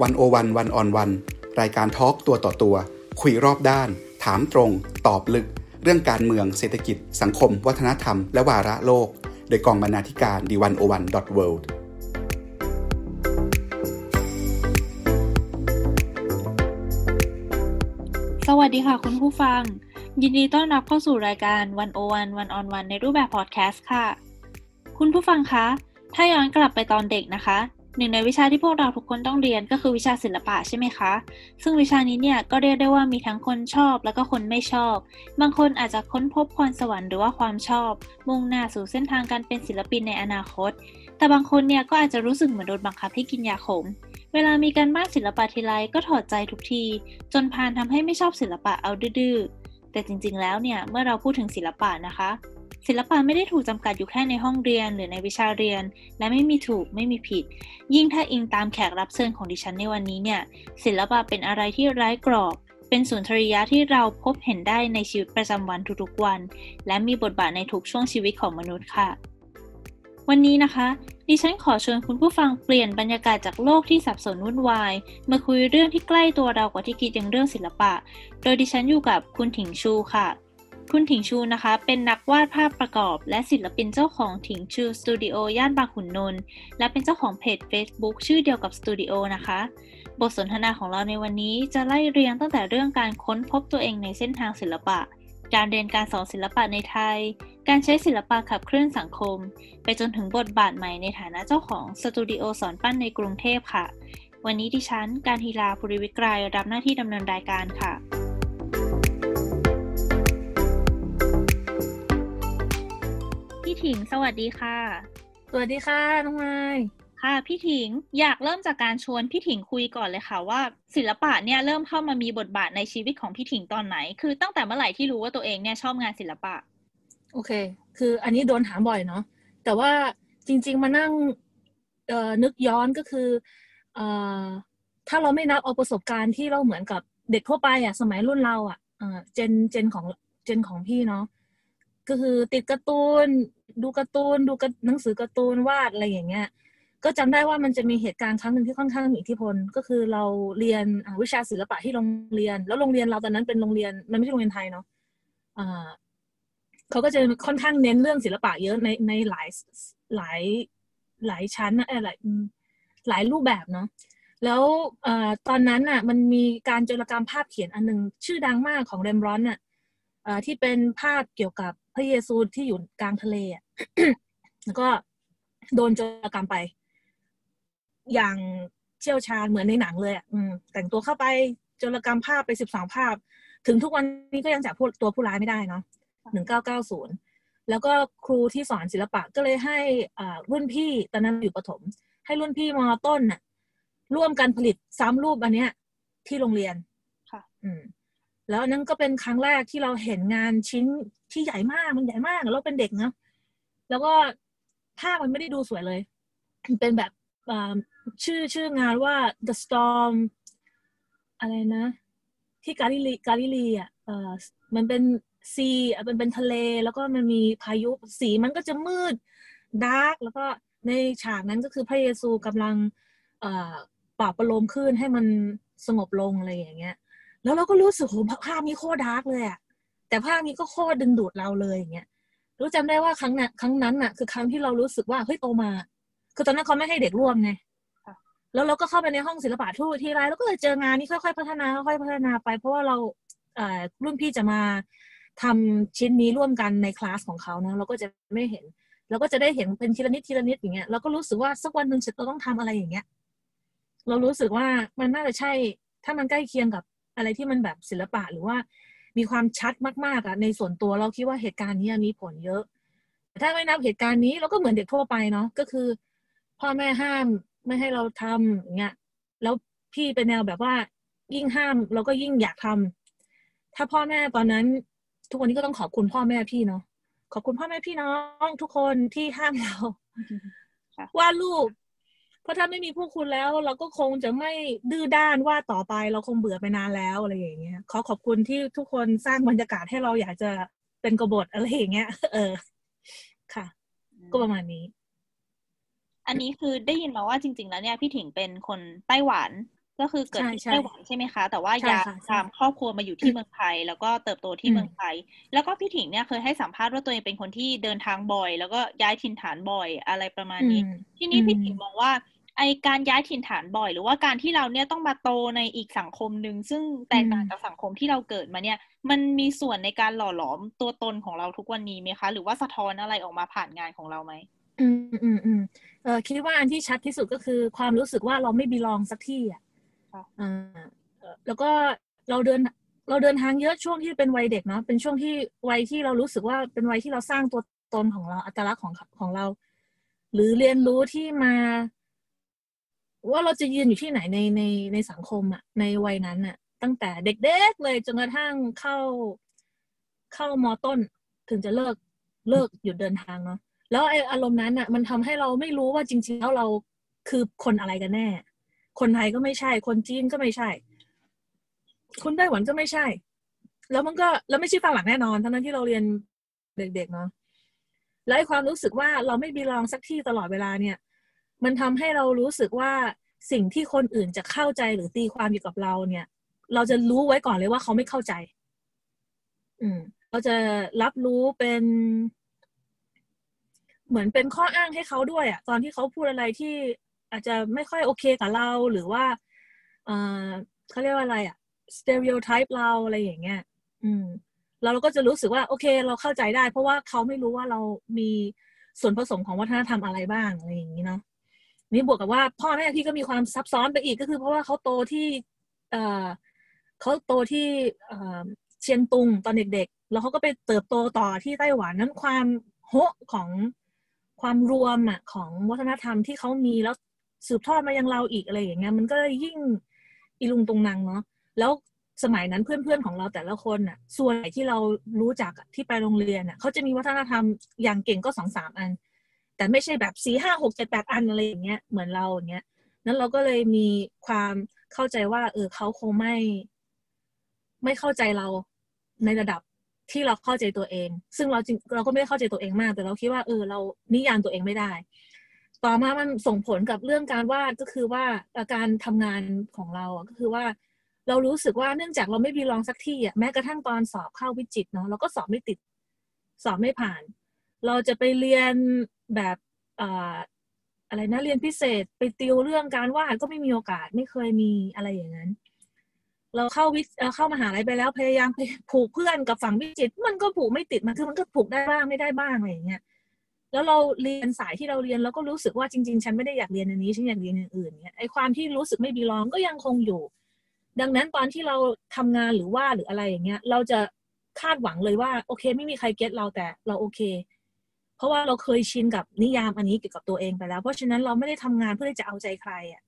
101 One on One รายการทอล์กตัวต่อตัวคุยรอบด้านถามตรงตอบลึกเรื่องการเมืองเศรษฐกิจสังคมวัฒนธรรมและวาระโลกโดยกองบรรณาธิการ The 101.worldสวัสดีค่ะคุณผู้ฟังยินดีต้อนรับเข้าสู่รายการ 101 One on One ในรูปแบบพอดแคสต์ค่ะคุณผู้ฟังคะถ้าย้อนกลับไปตอนเด็กนะคะหนึ่งในวิชาที่พวกเราทุกคนต้องเรียนก็คือวิชาศิลปะใช่ไหมคะซึ่งวิชานี้เนี่ยก็เรียกได้ว่ามีทั้งคนชอบแล้วก็คนไม่ชอบบางคนอาจจะค้นพบพรสวรรค์หรือว่าความชอบมุ่งหน้าสู่เส้นทางการเป็นศิลปินในอนาคตแต่บางคนเนี่ยก็อาจจะรู้สึกเหมือนโดนบังคับให้กินยาขมเวลามีการบ้านศิลปะทีไรก็ถอดใจทุกทีจนพานทำให้ไม่ชอบศิลปะเอาดื้อแต่จริงๆแล้วเนี่ยเมื่อเราพูดถึงศิลปะนะคะศิลปะไม่ได้ถูกจำกัดอยู่แค่ในห้องเรียนหรือในวิชาเรียนและไม่มีถูกไม่มีผิดยิ่งถ้าอิงตามแขกรับเชิญของดิฉันในวันนี้เนี่ยศิลปะเป็นอะไรที่ไร้กรอบเป็นสุนทรียะที่เราพบเห็นได้ในชีวิตประจำวันทุกๆวันและมีบทบาทในทุกช่วงชีวิตของมนุษย์ค่ะวันนี้นะคะดิฉันขอชวนคุณผู้ฟังเปลี่ยนบรรยากาศจากโลกที่สับสนวุ่นวายมาคุยเรื่องที่ใกล้ตัวเรากว่าที่คิดอย่างเรื่องศิลปะโดยดิฉันอยู่กับคุณถิงชูค่ะคุณถิงชูนะคะเป็นนักวาดภาพประกอบและศิลปินเจ้าของถิงชูสตูดิโอย่านบางขุนนนท์และเป็นเจ้าของเพจ Facebook ชื่อเดียวกับสตูดิโอนะคะบทสนทนาของเราในวันนี้จะไล่เรียงตั้งแต่เรื่องการค้นพบตัวเองในเส้นทางศิลปะการเรียนการสอนศิลปะในไทยการใช้ศิลปะขับเคลื่อนสังคมไปจนถึงบทบาทใหม่ในฐานะเจ้าของสตูดิโอสอนปั้นในกรุงเทพค่ะวันนี้ดิฉันการธีราภูริวิกรัยรับหน้าที่ดำเนินรายการค่ะพี่ถิงสวัสดีค่ะสวัสดีค่ะน้องไมค์ค่ะพี่ถิงอยากเริ่มจากการชวนพี่ถิงคุยก่อนเลยค่ะว่าศิลปะเนี่ยเริ่มเข้ามามีบทบาทในชีวิตของพี่ถิงตอนไหนคือตั้งแต่เมื่อไหร่ที่รู้ว่าตัวเองเนี่ยชอบงานศิลปะโอเคคืออันนี้โดนถามบ่อยเนาะแต่ว่าจริงๆมานั่งนึกย้อนก็คือถ้าเราไม่นับเอาประสบการณ์ที่เราเหมือนกับเด็กทั่วไปอ่ะสมัยรุ่นเราอ่ะเจนของพี่เนาะก็คือติดการ์ตูนดูหนังสือการ์ตูนวาดอะไรอย่างเงี้ยก็จำได้ว่ามันจะมีเหตุการณ์ครั้งหนึ่งที่ค่อนข้างมีอิทธิพลก็คือเราเรียนวิชาศิลปะที่โรงเรียนแล้วโรงเรียนเราตอนนั้นเป็นโรงเรียนมันไม่ใช่โรงเรียนไทยเนาะเขาก็จะค่อนข้างเน้นเรื่องศิลปะเยอะในหลายชั้นนะหลายรูปแบบเนาะแล้วตอนนั้นน่ะมันมีการจิตรกรรมภาพเขียนอันนึงชื่อดังมากของเรมบรอนต์น่ะที่เป็นภาพเกี่ยวกับพระเยซูที่อยู่กลางทะเลอ่ะ แล้วก็โดนจิตรกรรมไปอย่างเชี่ยวชาญเหมือนในหนังเลยอ่ะแต่งตัวเข้าไปจิตรกรรมภาพไป12ภาพถึงทุกวันนี้ก็ยังจับตัวผู้ร้ายไม่ได้เนาะ1990แล้วก็ครูที่สอนศิลปะก็เลยให้รุ่นพี่ตอนนั้นอยู่ประถมให้รุ่นพี่ม.ต้นน่ะร่วมกันผลิต3รูปอันเนี้ยที่โรงเรียนค่ะแล้วนั่นก็เป็นครั้งแรกที่เราเห็นงานชิ้นที่ใหญ่มากมันใหญ่มากเราเป็นเด็กเนาะแล้วก็ภาพมันไม่ได้ดูสวยเลยเป็นแบบชื่องานว่า The Storm อะไรนะที่กาลิลีอ่ะมันเป็นซีมันเป็นทะเลแล้วก็มันมีพายุสีมันก็จะมืดดาร์กแล้วก็ในฉากนั้นก็คือพระเยซูกำลังปราบประโลมคลื่นให้มันสงบลงอะไรอย่างเงี้ยแล้วเราก็รู้สึกโหภาพนี้โคตรดาร์กเลยอ่ะแต่ภาพนี้ก็โคตรดึงดูดเราเลยอย่างเงี้ยรู้จำได้ว่าครั้งนั้นน่ะคือครั้งที่เรารู้สึกว่าเฮ้ยโตมาคือตอนนั้นเขาไม่ให้เด็กร่วมไงแล้วเราก็เข้าไปในห้องศิลปะทุกทีไรแล้วก็เลยเจองานนี้ค่อยๆพัฒนาไปเพราะว่าเรารุ่นพี่จะมาทำชิ้นนี้ร่วมกันในคลาสของเขานะเราก็จะไม่เห็นเราก็จะได้เห็นเป็นทีละนิดอย่างเงี้ยเราก็รู้สึกว่าสักวันนึงเราต้องทำอะไรอย่างเงี้ยเรารู้สึกว่ามันน่าจะใช่ถ้ามันใกล้เคียงกับอะไรที่มันแบบศิลปะหรือว่ามีความชัดมากๆอ่ะในส่วนตัวเราคิดว่าเหตุการณ์นี้มีผลเยอะถ้าไม่นับเหตุการณ์นี้เราก็เหมือนเด็กทั่วไปเนาะก็คือพ่อแม่ห้ามไม่ให้เราทำอย่างเงี้ยแล้วพี่เป็นแนวแบบว่ายิ่งห้ามเราก็ยิ่งอยากทำถ้าพ่อแม่ตอนนั้นทุกวันนี้ก็ต้องขอบคุณพ่อแม่พี่เนาะขอบคุณพ่อแม่พี่น้องทุกคนที่ห้ามเราวาดรูปเพราะถ้าไม่มีพวกคุณแล้วเราก็คงจะไม่ดื้อด้านวาดต่อไปเราคงเบื่อไปนานแล้วอะไรอย่างเงี้ยขอบคุณที่ทุกคนสร้างบรรยากาศให้เราอยากจะเป็นกบฏอะไรอย่างเงี้ยค่ะก็ประมาณนี้อันนี้คือได้ยินมาว่าจริงๆแล้วเนี่ยพี่ถิงเป็นคนไต้หวัน ก็คือเกิดที่ไต้หวันใช่ไหมคะแต่ว่าย้ายตามครอบครัวมาอยู่ที่เมืองไทยแล้วก็เติบโตที่เมืองไทยแล้วก็พี่ถิงเนี่ยเคยให้สัมภาษณ์ว่าตัวเองเป็นคนที่เดินทางบ่อยแล้วก็ย้ายถิ่นฐานบ่อยอะไรประมาณนี้ทีนี้พี่ถิงมองว่าไอการย้ายถิ่นฐานบ่อยหรือว่าการที่เราเนี่ยต้องมาโตในอีกสังคมนึงซึ่งแตกต่างจากสังคมที่เราเกิดมาเนี่ยมันมีส่วนในการหล่อหลอมตัวตนของเราทุกวันนี้ไหมคะหรือว่าสะท้อนอะไรออกมาผ่านงานของเราไหมคิดว่าอันที่ชัดที่สุดก็คือความรู้สึกว่าเราไม่บีลองสักที่อ่ะแล้วก็เราเดินทางเยอะช่วงที่เป็นวัยเด็กเนาะเป็นช่วงที่วัยที่เรารู้สึกว่าเป็นวัยที่เราสร้างตัวตนของเราอัตลักษณ์ของเราหรือเรียนรู้ที่มาว่าเราจะยืนอยู่ที่ไหนในสังคมอ่ะในวัยนั้นอ่ะตั้งแต่เด็กๆเลยจนกระทั่งเข้าม.ต้นถึงจะเลิกหยุดเดินทางเนาะแล้วไอ้อารมณ์นั้นอ่ะมันทำให้เราไม่รู้ว่าจริงๆแล้วเราคือคนอะไรกันแน่คนไทยก็ไม่ใช่คนจีนก็ไม่ใช่คนไต้หวันก็ไม่ใช่แล้วมันก็แล้วไม่ใช่ฝรั่งแน่นอนทั้งนั้นที่เราเรียนเด็กๆเนาะแล้วไอ้ความรู้สึกว่าเราไม่บีลองสักที่ตลอดเวลาเนี่ยมันทำให้เรารู้สึกว่าสิ่งที่คนอื่นจะเข้าใจหรือตีความอยู่กับเราเนี่ยเราจะรู้ไว้ก่อนเลยว่าเขาไม่เข้าใจเราจะรับรู้เป็นเหมือนเป็นข้ออ้างให้เขาด้วยอะตอนที่เขาพูดอะไรที่อาจจะไม่ค่อยโอเคกับเราหรือว่าเขาเรียกว่าอะไรอะ stereotype เราอะไรอย่างเงี้ยเราก็จะรู้สึกว่าโอเคเราเข้าใจได้เพราะว่าเขาไม่รู้ว่าเรามีส่วนผสมของวัฒนธรรมอะไรบ้างอะไรอย่างนี้เนาะนี่บวกกับว่าพ่อแม่พี่ก็มีความซับซ้อนไปอีกก็คือเพราะว่าเขาโตที่เชียงตุงตอนเด็กๆแล้วเขาก็ไปเติบโตต่อที่ไต้หวันนั้นความโหของความรวมอ่ะของวัฒนธรรมที่เขามีแล้วสืบทอดมายังเราอีกอะไรอย่างเงี้ยมันก็ยิ่งอีลุงตุงนังเนาะแล้วสมัยนั้นเพื่อนๆของเราแต่ละคนน่ะส่วนไหนที่เรารู้จักที่ไปโรงเรียนน่ะเขาจะมีวัฒนธรรมอย่างเก่งก็ 2-3 อันแต่ไม่ใช่แบบ 4-5 6 7 8 อันอะไรอย่างเงี้ยเหมือนเราอย่างเงี้ยนั้นเราก็เลยมีความเข้าใจว่าเขาคงไม่เข้าใจเราในระดับที่เราเข้าใจตัวเองซึ่งเราก็ไม่ได้เข้าใจตัวเองมากแต่เราคิดว่าเรานิยามตัวเองไม่ได้ต่อมามันส่งผลกับเรื่องการวาดก็คือว่าการทำงานของเราก็คือว่าเรารู้สึกว่าเนื่องจากเราไม่บีลองสักที่อ่ะแม้กระทั่งตอนสอบเข้าวิจิตรเนาะเราก็สอบไม่ติดสอบไม่ผ่านเราจะไปเรียนแบบอะไรนะเรียนพิเศษไปติวเรื่องการวาดก็ไม่มีโอกาสไม่เคยมีอะไรอย่างนั้นเราเข้ามหาลัยไปแล้วพยายามไปผูกเพื่อนกับฝั่งวิจิตรมันก็ผูกไม่ติดมันก็ผูกได้บ้างไม่ได้บ้างอะไรอย่างเงี้ยแล้วเราเรียนสายที่เราเรียนเราก็รู้สึกว่าจริงๆฉันไม่ได้อยากเรียนอันนี้ฉันอยากเรียนอย่างอื่นเนี่ยไอ้ความที่รู้สึกไม่บีลองก็ยังคงอยู่ดังนั้นตอนที่เราทำงานหรือว่าหรืออะไรอย่างเงี้ยเราจะคาดหวังเลยว่าโอเคไม่มีใครเก็ตเราแต่เราโอเคเพราะว่าเราเคยชินกับนิยามอันนี้เกี่ยวกับตัวเองไปแล้วเพราะฉะนั้นเราไม่ได้ทำงานเพื่อที่จะเอาใจใครอ่ะ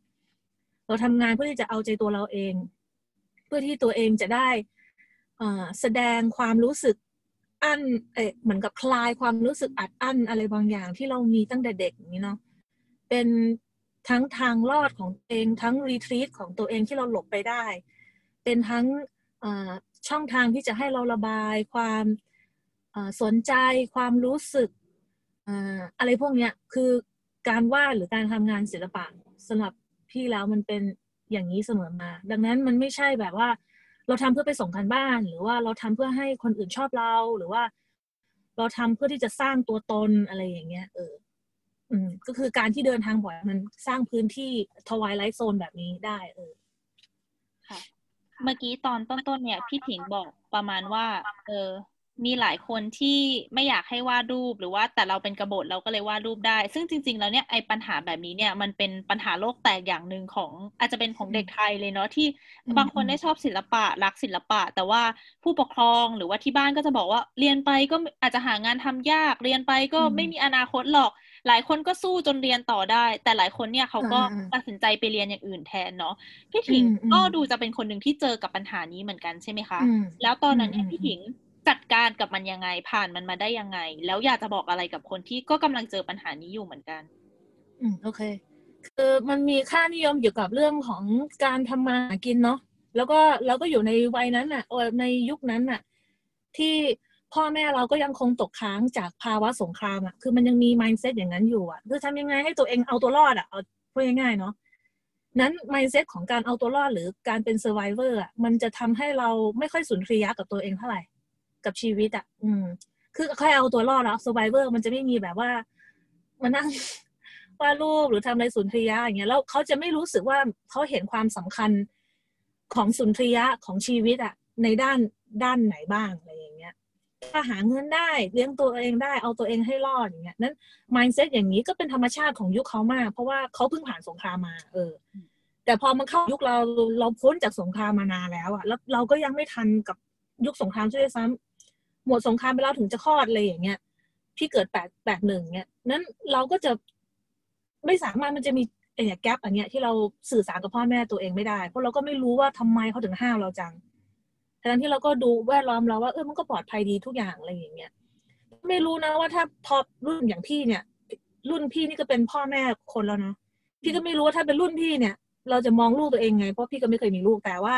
เราทำงานเพื่อที่จะเอาใจตัวเราเองเพื่อที่ตัวเองจะได้แสดงความรู้สึกอั้นเหมือนกับคลายความรู้สึกอัดอั้นอะไรบางอย่างที่เรามีตั้งแต่เด็กอย่างนี้เนาะเป็นทั้งทางรอดของตัวเองทั้งรีทรีตของตัวเองที่เราหลบไปได้เป็นทั้งช่องทางที่จะให้เราระบายความสนใจความรู้สึกอะไรพวกเนี้ยคือการวาดหรือการทำงานศิลปะสำหรับพี่แล้วมันเป็นอย่างนี้เสมอมาดังนั้นมันไม่ใช่แบบว่าเราทำเพื่อไปส่งกันบ้านหรือว่าเราทำเพื่อให้คนอื่นชอบเราหรือว่าเราทำเพื่อที่จะสร้างตัวตนอะไรอย่างเงี้ยก็คือการที่เดินทางบ่อยมันสร้างพื้นที่ทวายไลท์โซนแบบนี้ได้ค่ะเมื่อกี้ตอนต้นๆเนี่ยพี่ถิงบอกประมาณว่ามีหลายคนที่ไม่อยากให้วาดรูปหรือว่าแต่เราเป็นกบฏเราก็เลยวาดรูปได้ซึ่งจริงๆแล้วเนี่ยไอ้ปัญหาแบบนี้เนี่ยมันเป็นปัญหาโลกแตกอย่างนึงของอาจจะเป็นของเด็กไทยเลยเนาะที่บางคนได้ชอบศิลปะรักศิลปะแต่ว่าผู้ปกครองหรือว่าที่บ้านก็จะบอกว่าเรียนไปก็อาจจะหางานทำยากเรียนไปก็ไม่มีอนาคตหรอกหลายคนก็สู้จนเรียนต่อได้แต่หลายคนเนี่ยเขาก็ตัดสินใจไปเรียนอย่างอื่นแทนเนาะพี่ถิงก็ดูจะเป็นคนนึงที่เจอกับปัญหานี้เหมือนกันใช่ไหมคะแล้วตอนนั้นเนี่ยพี่ถิงจัดการกับมันยังไงผ่านมันมาได้ยังไงแล้วอยากจะบอกอะไรกับคนที่ก็กำลังเจอปัญหานี้อยู่เหมือนกันโอเคคือมันมีค่านิยมเกี่ยวกับเรื่องของการทำมาหากินเนาะแล้วก็เราก็อยู่ในวัยนั้นน่ะในยุคนั้นน่ะที่พ่อแม่เราก็ยังคงตกค้างจากภาวะสงครามอ่ะคือมันยังมี mindset อย่างนั้นอยู่อ่ะคือทำยังไงให้ตัวเองเอาตัวรอดอ่ะเอาพูดง่ายๆเนาะ นั้น mindset ของการเอาตัวรอดหรือการเป็น survivor อ่ะมันจะทำให้เราไม่ค่อยสุนทรียะกับตัวเองเท่าไหร่กับชีวิตอ่ะคือค่อยเอาตัวรอดแล้ว survivor มันจะไม่มีแบบว่ามานั่งวาดรูปหรือทำอะไรสุนทรียะอย่างเงี้ยแล้วเขาจะไม่รู้สึกว่าเขาเห็นความสำคัญของสุนทรียะของชีวิตอ่ะในด้านไหนบ้างอะไรอย่างเงี้ยถ้าหาเงินได้เลี้ยงตัวเองได้เอาตัวเองให้รอดอย่างเงี้ยนั้น mindset อย่างนี้ก็เป็นธรรมชาติของยุคเขามากเพราะว่าเขาเพิ่งผ่านสงครามมาแต่พอมันเข้ายุคเราพ้นจากสงครามมานานแล้วอ่ะแล้วเราก็ยังไม่ทันกับยุคสงครามด้วยซ้ำหมดสงครามไปแล้วถึงจะคลอดเลยอย่างเงี้ยพี่เกิด81เงี้ยนั้นเราก็จะไม่สามารถมันจะมีแกปอย่างเงี้ยที่เราสื่อสารกับพ่อแม่ตัวเองไม่ได้เพราะเราก็ไม่รู้ว่าทำไมเขาถึงห้ามเราจังทั้งที่เราก็ดูแวดล้อมเราว่ามันก็ปลอดภัยดีทุกอย่างอะไรอย่างเงี้ยไม่รู้นะว่าถ้าพอรุ่นอย่างพี่เนี่ยรุ่นพี่นี่ก็เป็นพ่อแม่คนแล้วนะพี่ก็ไม่รู้ว่าถ้าเป็นรุ่นพี่เนี่ยเราจะมองลูกตัวเองไงเพราะพี่ก็ไม่เคยมีลูกแต่ว่า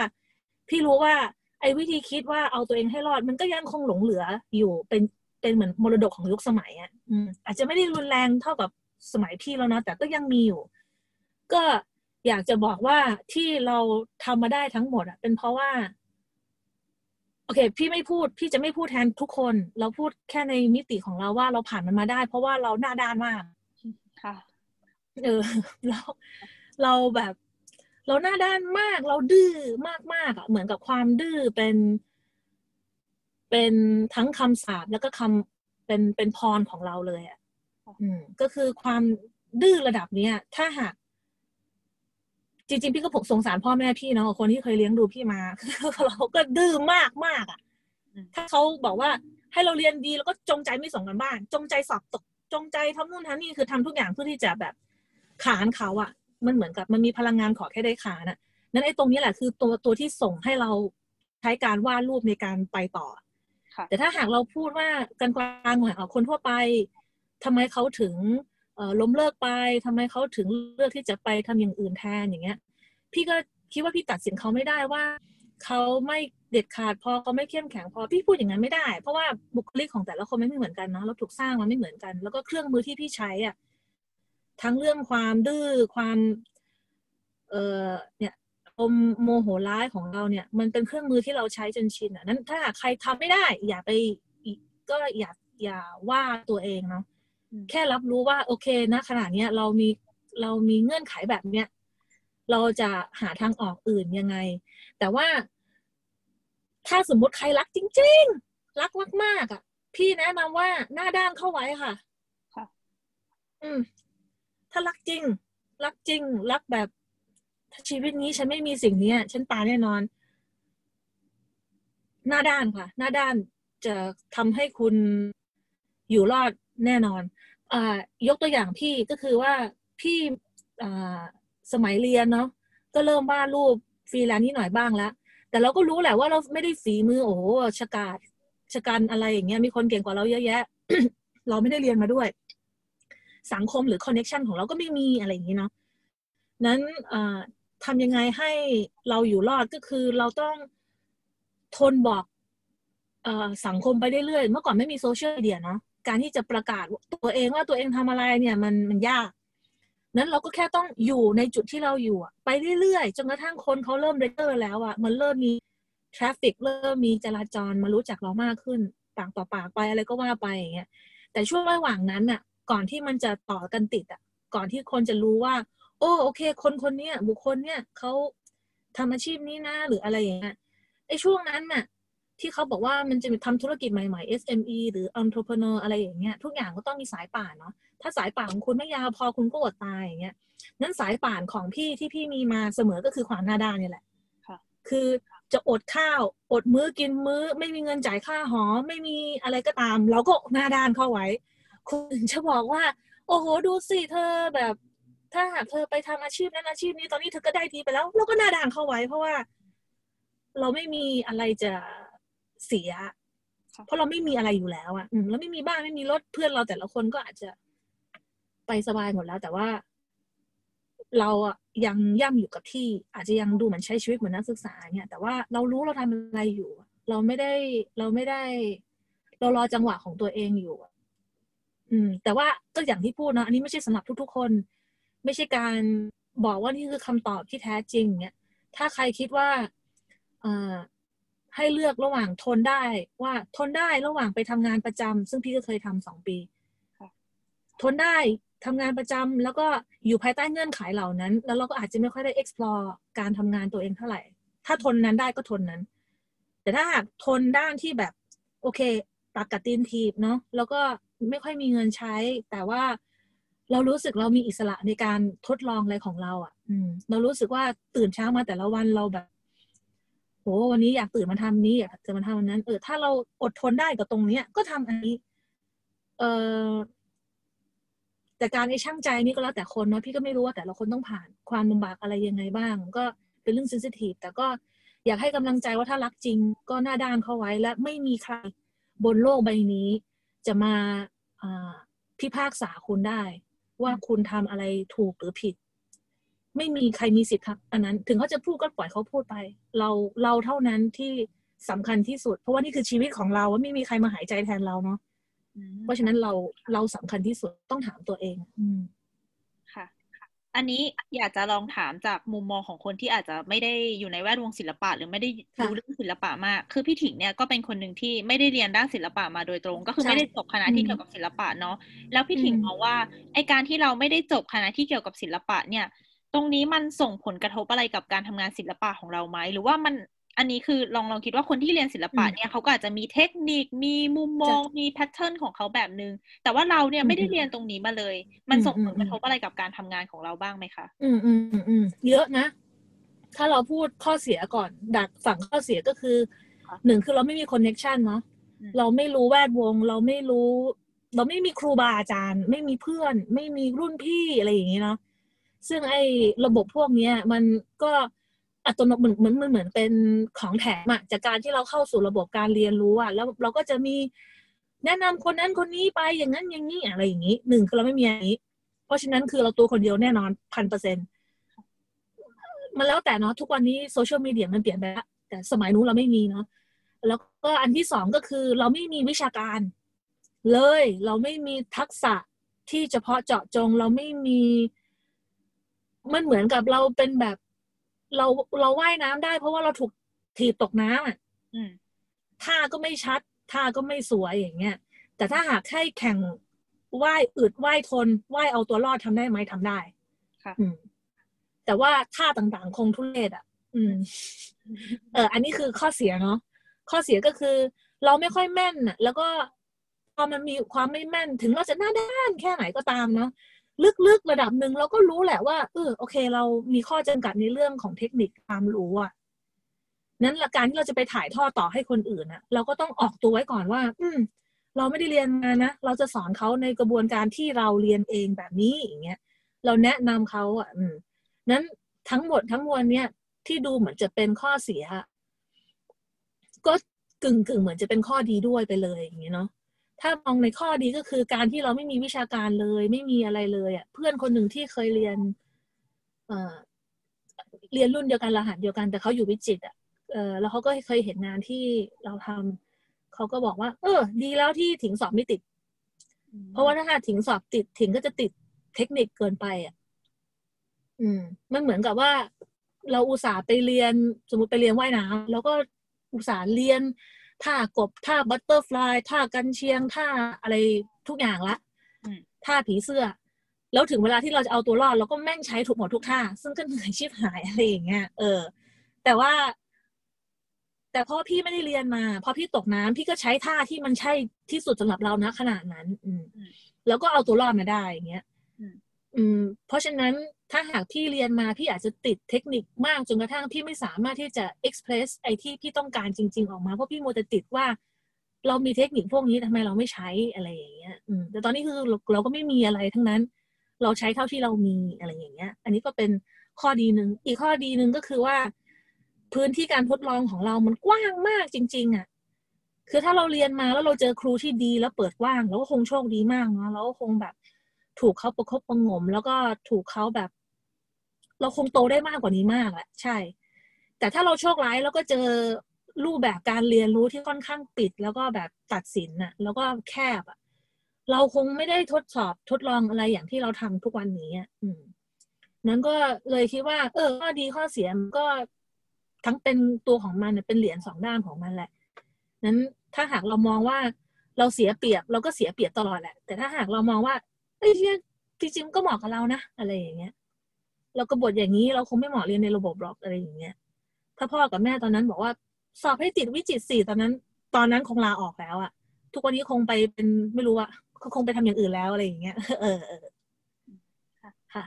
พี่รู้ว่าไอ้วิธีคิดว่าเอาตัวเองให้รอดมันก็ยังคงหลงเหลืออยู่เป็นเหมือนมรดกของยุคสมัยอาจจะไม่ได้รุนแรงเท่ากับสมัยพี่แล้วนะแต่ก็ยังมีอยู่ก็อยากจะบอกว่าที่เราทำมาได้ทั้งหมดเป็นเพราะว่าโอเคพี่ไม่พูดพี่จะไม่พูดแทนทุกคนเราพูดแค่ในมิติของเราว่าเราผ่านมันมาได้เพราะว่าเราหน้าด้านมากค่ะเราแบบเราหน้าด้านมากเราดื้อมากๆเหมือนกับความดื้อเป็นทั้งคำสาปแล้วก็คำเป็นพรของเราเลยก็คือความดื้อระดับนี้ถ้าหากจริงๆพี่ก็สงสารพ่อแม่พี่เนาะคนที่เคยเลี้ยงดูพี่มา เราก็ดื้อมากๆถ้าเขาบอกว่าให้เราเรียนดีแล้วก็จงใจไม่ส่งกันบ้านจงใจสอบตกจงใจทำนู่นทำนี่คือทำทุกอย่างเพื่อที่จะแบบขานเขามันเหมือนกับมันมีพลังงานขอแค่ได้ขานนั้นไอ้ตรงนี้แหละคือตัวที่ส่งให้เราใช้การวาดรูปในการไปต่อแต่ถ้าหากเราพูดว่ากันกลางของคนทั่วไปทำไมเขาถึงล้มเลิกไปทำไมเขาถึงเลือกที่จะไปทำอย่างอื่นแทนอย่างเงี้ยพี่ก็คิดว่าพี่ตัดสินเขาไม่ได้ว่าเขาไม่เด็ดขาดพอเขาไม่เข้มแข็งพอพี่พูดอย่างนั้นไม่ได้เพราะว่าบุคลิกของแต่ละคนไม่เหมือนกันเนาะเราถูกสร้างมาไม่เหมือนกันแล้วก็เครื่องมือที่พี่ใช้ทั้งเรื่องความดื้อความเนี่ยโมโหร้ายของเราเนี่ยมันเป็นเครื่องมือที่เราใช้จนชินนั้นถ้าใครทำไม่ได้อย่าไปก็อย่าว่าตัวเองเนาะแค่รับรู้ว่าโอเคนะขณะนี้เรามีเงื่อนไขแบบเนี้ยเราจะหาทางออกอื่นยังไงแต่ว่าถ้าสมมติใครรักจริงๆรักมากๆพี่แนะนำว่าหน้าด้านเข้าไว้ค่ะถ้ารักจริงรักแบบถ้าชีวิตนี้ฉันไม่มีสิ่งนี้ฉันตายแน่นอนหน้าด้านค่ะหน้าด้านจะทำให้คุณอยู่รอดแน่นอนยกตัวอย่างพี่ก็คือว่าพี่สมัยเรียนเนาะก็เริ่มวาดรูปฟรีแลนซ์นิดหน่อยบ้างแล้วแต่เราก็รู้แหละว่าเราไม่ได้ฝีมือโอ้ชะการอะไรอย่างเงี้ยมีคนเก่งกว่าเราเยอะแยะ เราไม่ได้เรียนมาด้วยสังคมหรือคอนเนคชั่นของเราก็ไม่มีอะไรอย่างนี้เนาะนั้นทำยังไงให้เราอยู่รอดก็คือเราต้องทนบอกสังคมไปเรื่อยๆเมื่อก่อนไม่มีโซเชียลมีเดียเนาะการที่จะประกาศตัวเองว่าตัวเองทำอะไรเนี่ยมันยากนั้นเราก็แค่ต้องอยู่ในจุดที่เราอยู่ไปเรื่อยๆจนกระทั่งคนเขาเริ่มเรเตอร์แล้วมันเริ่มมีทราฟฟิกเริ่มมีจราจรมารู้จักเรามากขึ้นปากต่อปากไปอะไรก็ว่าไปอย่างเงี้ยแต่ช่วงระหว่างนั้นก่อนที่มันจะต่อกันติดก่อนที่คนจะรู้ว่าโอเคคนเนี้ยบุคคลเนี้ยเขาทำอาชีพนี้นะหรืออะไรอย่างเงี้ยไอ้ช่วงนั้นที่เขาบอกว่ามันจะมีทำธุรกิจใหม่ๆ SME หรือ entrepreneur อะไรอย่างเงี้ยทุกอย่างก็ต้องมีสายป่านเนาะถ้าสายป่านของคุณไม่ยาวพอคุณก็อดตายอย่างเงี้ยนั้นสายป่านของพี่ที่พี่มีมาเสมอก็คือความหน้าด้านนี่แหละคือจะอดข้าวอดมื้อกินมื้อไม่มีเงินจ่ายค่าหอไม่มีอะไรก็ตามเราก็หน้าด้านเข้าไว้คนอื่นจะบอกว่าโอ้โหดูสิเธอแบบถ้าหากเธอไปทำอาชีพนั้นอาชีพนี้ตอนนี้เธอก็ได้ดีไปแล้วเราก็หน้าด้านเข้าไว้เพราะว่าเราไม่มีอะไรจะเสียเพราะเราไม่มีอะไรอยู่แล้วแล้วไม่มีบ้านไม่มีรถเพื่อนเราแต่ละคนก็อาจจะไปสบายหมดแล้วแต่ว่าเรายังย่ำอยู่กับที่อาจจะยังดูเหมือนใช้ชีวิตเหมือนนักศึกษาเนี่ยแต่ว่าเรารู้เราทำอะไรอยู่เราไม่ได้เรารอจังหวะของตัวเองอยู่แต่ว่าก็อย่างที่พูดเนาะอันนี้ไม่ใช่สำหรับทุกๆคนไม่ใช่การ บอกว่านี่คือคำตอบที่แท้จริงเนี่ยถ้าใครคิดว่าให้เลือกระหว่างทนได้ว่าทนได้ระหว่างไปทำงานประจำซึ่งพี่ก็เคยทำ2 ปีทนได้ทำงานประจำแล้วก็อยู่ภายใต้เงื่อนไขเหล่านั้นแล้วเราก็อาจจะไม่ค่อยได้ explore การทำงานตัวเองเท่าไหร่ถ้าทนนั้นได้ก็ทนนั้นแต่ถ้าหากทนด้านที่แบบโอเคปากกัดตีนถีบเนาะแล้วก็ไม่ค่อยมีเงินใช้แต่ว่าเรารู้สึกเรามีอิสระในการทดลองอะไรของเราอ่ะเรารู้สึกว่าตื่นเช้ามาแต่ละวันเราแบบโหวันนี้อยากตื่นมาทำนี้อยากจะมาทำนั้นถ้าเราอดทนได้กับตรงเนี้ยก็ทำอันนี้แต่การไอ้ช่างใจนี่ก็แล้วแต่คนเนาะพี่ก็ไม่รู้ว่าแต่ละคนต้องผ่านความลำบากอะไรยังไงบ้างก็เป็นเรื่อง sensitive แต่ก็อยากให้กำลังใจว่าถ้ารักจริงก็หน้าด้านเข้าไว้และไม่มีใครบนโลกใบนี้จะมาพิพากษาคุณได้ว่าคุณทำอะไรถูกหรือผิดไม่มีใครมีสิทธิ์ครับอันนั้นถึงเขาจะพูดก็ปล่อยเขาพูดไปเราเท่านั้นที่สำคัญที่สุดเพราะว่านี่คือชีวิตของเราไม่มีใครมาหายใจแทนเราเนาะเพราะฉะนั้นเราสำคัญที่สุดต้องถามตัวเองค่ะอันนี้อยากจะลองถามจากมุมมองของคนที่อาจจะไม่ได้อยู่ในแวดวงศิลปะหรือไม่ได้รู้เรื่องศิลปะมากคือพี่ถิงเนี่ยก็เป็นคนหนึ่งที่ไม่ได้เรียนด้านศิลปะมาโดยตรงก็คือไม่ได้จบคณะที่เกี่ยวกับศิลปะเนาะแล้วพี่ถิงมองว่าไอ้การที่เราไม่ได้จบคณะที่เกี่ยวกับศิลปะเนี่ยตรงนี้มันส่งผลกระทบอะไรกับการทำงานศิลปะของเราไหมหรือว่ามันอันนี้คือลองคิดว่าคนที่เรียนศิลปะเนี่ยเขาก็อาจจะมีเทคนิคมีมุมมองมีแพทเทิร์นของเขาแบบนึงแต่ว่าเราเนี่ยไม่ได้เรียนตรงนี้มาเลยมันส่งผลกระทบอะไรกับการทำงานของเราบ้างไหมคะเยอะนะถ้าเราพูดข้อเสียก่อนดักฝั่งข้อเสียก็คือ1คือเราไม่มีคอนเนคชั่นเนาะเราไม่รู้แวดวงเราไม่มีครูบาอาจารย์ไม่มีเพื่อนไม่มีรุ่นพี่อะไรอย่างงี้เนาะซึ่งไอ้ระบบพวกนี้มันก็อัตโนมัติเหมือนเป็นของแถมอะจากการที่เราเข้าสู่ระบบการเรียนรู้อะแล้วเราก็จะมีแนะนำคนนั้นคนนี้ไปอย่างนั้นอย่างนี้อะไรอย่างนี้1คือเราไม่มีอย่างนี้เพราะฉะนั้นคือเราตัวคนเดียวแน่นอน 100% มันแล้วแต่เนาะทุกวันนี้โซเชียลมีเดียมันเปลี่ยนไปแล้วแต่สมัยนู้นเราไม่มีเนาะแล้วก็อันที่2ก็คือเราไม่มีวิชาการเลยเราไม่มีทักษะที่เฉพาะเจาะจงเราไม่มีมันเหมือนกับเราเป็นแบบเราว่ายน้ำได้เพราะว่าเราถูกถีบตกน้ำอ่ะท่าก็ไม่ชัดท่าก็ไม่สวยอย่างเงี้ยแต่ถ้าหากให้แข่งว่ายอืดว่ายทนว่ายเอาตัวรอดทำได้ไหมทำได้ค่ะแต่ว่าท่าต่างๆคงทุเรศอ่ะอันนี้คือข้อเสียเนาะข้อเสียก็คือเราไม่ค่อยแม่นอ่ะแล้วก็พอมันมีความไม่แม่นถึงเราจะหน้าด้านแค่ไหนก็ตามเนาะลึกๆระดับหนึ่งเราก็รู้แหละว่าโอเคเรามีข้อจำกัดในเรื่องของเทคนิคความรู้อ่ะนั้นละการที่เราจะไปถ่ายทอดต่อให้คนอื่นอ่ะเราก็ต้องออกตัวไว้ก่อนว่าเราไม่ได้เรียนมานะเราจะสอนเขาในกระบวนการที่เราเรียนเองแบบนี้อย่างเงี้ยเราแนะนำเขาอ่ะนั้นทั้งหมดทั้งมวลเนี่ยที่ดูเหมือนจะเป็นข้อเสียก็กึ่งเหมือนจะเป็นข้อดีด้วยไปเลยอย่างเงี้ยเนาะถ้ามองในข้อดีก็คือการที่เราไม่มีวิชาการเลยไม่มีอะไรเลยอ่ะเพื่อนคนหนึ่งที่เคยเรียนรุ่นเดียวกันรหัสเดียวกันแต่เขาอยู่วิจิตรอ่ะแล้วเขาก็เคยเห็นงานที่เราทำเขาก็บอกว่าดีแล้วที่ถิงสอบไม่ติดเพราะว่าถ้าถิงสอบติดถิงก็จะติดเทคนิคเกินไปอ่ะมันเหมือนกับว่าเราอุตส่าห์ไปเรียนสมมติไปเรียนว่ายน้ำแล้วก็อุตส่าห์เรียนท่ากบท่าบัตเตอร์ฟลายท่ากันเชียงท่าอะไรทุกอย่างละท่าผีเสื้อแล้วถึงเวลาที่เราจะเอาตัวรอดเราก็แม่งใช้ถูกหมดทุกท่าซึ่งก็เหนื่อยชิบหายอะไรอย่างเงี้ยแต่พอพี่ไม่ได้เรียนมาพอพี่ตกน้ำพี่ก็ใช้ท่าที่มันใช่ที่สุดสำหรับเรานะขนาดนั้นแล้วก็เอาตัวรอดมาได้อย่างเงี้ยเพราะฉะนั้นถ้าหากพี่เรียนมาพี่อาจจะติดเทคนิคมากจนกระทั่งพี่ไม่สามารถที่จะ express ไอ้ที่พี่ต้องการจริงๆออกมาเพราะพี่มัวแต่ติดว่าเรามีเทคนิคพวกนี้ทำไมเราไม่ใช้อะไรอย่างเงี้ยแต่ตอนนี้คือเราก็ไม่มีอะไรทั้งนั้นเราใช้เท่าที่เรามีอะไรอย่างเงี้ยอันนี้ก็เป็นข้อดีนึงอีกข้อดีนึงก็คือว่าพื้นที่การทดลองของเรามันกว้างมากจริงๆอ่ะคือถ้าเราเรียนมาแล้วเราเจอครูที่ดีแล้วเปิดกว้างเราก็คงโชคดีมากเนาะเราก็คงแบบถูกเขาประคบประหงมแล้วก็ถูกเขาแบบเราคงโตได้มากกว่านี้มากแหละใช่แต่ถ้าเราโชคร้ายแล้วก็เจอรูปแบบการเรียนรู้ที่ค่อนข้างปิดแล้วก็แบบตัดสินน่ะแล้วก็แคบอ่ะเราคงไม่ได้ทดสอบทดลองอะไรอย่างที่เราทำทุกวันนี้ นั้นก็เลยคิดว่าข้อดีข้อเสียมันก็ทั้งเป็นตัวของมันเป็นเหรียญสองด้านของมันแหละนั้นถ้าหากเรามองว่าเราเสียเปรียบเราก็เสียเปรียบตลอดแหละแต่ถ้าหากเรามองว่าเอ้ยจริงๆก็เหมาะกับเรานะอะไรอย่างเงี้ยเราก็บทอย่างนี้เราคงไม่เหมาะเรียนในระบบบล็อกอะไรอย่างเงี้ยถ้าพ่อกับแม่ตอนนั้นบอกว่าสอบให้ติดวิจิตรศิลป์ตอนนั้นคงลาออกแล้วอะทุกวันนี้คงไปเป็นไม่รู้อะคงไปทำอย่างอื่นแล้วอะไรอย่างเงี้ยค่ะ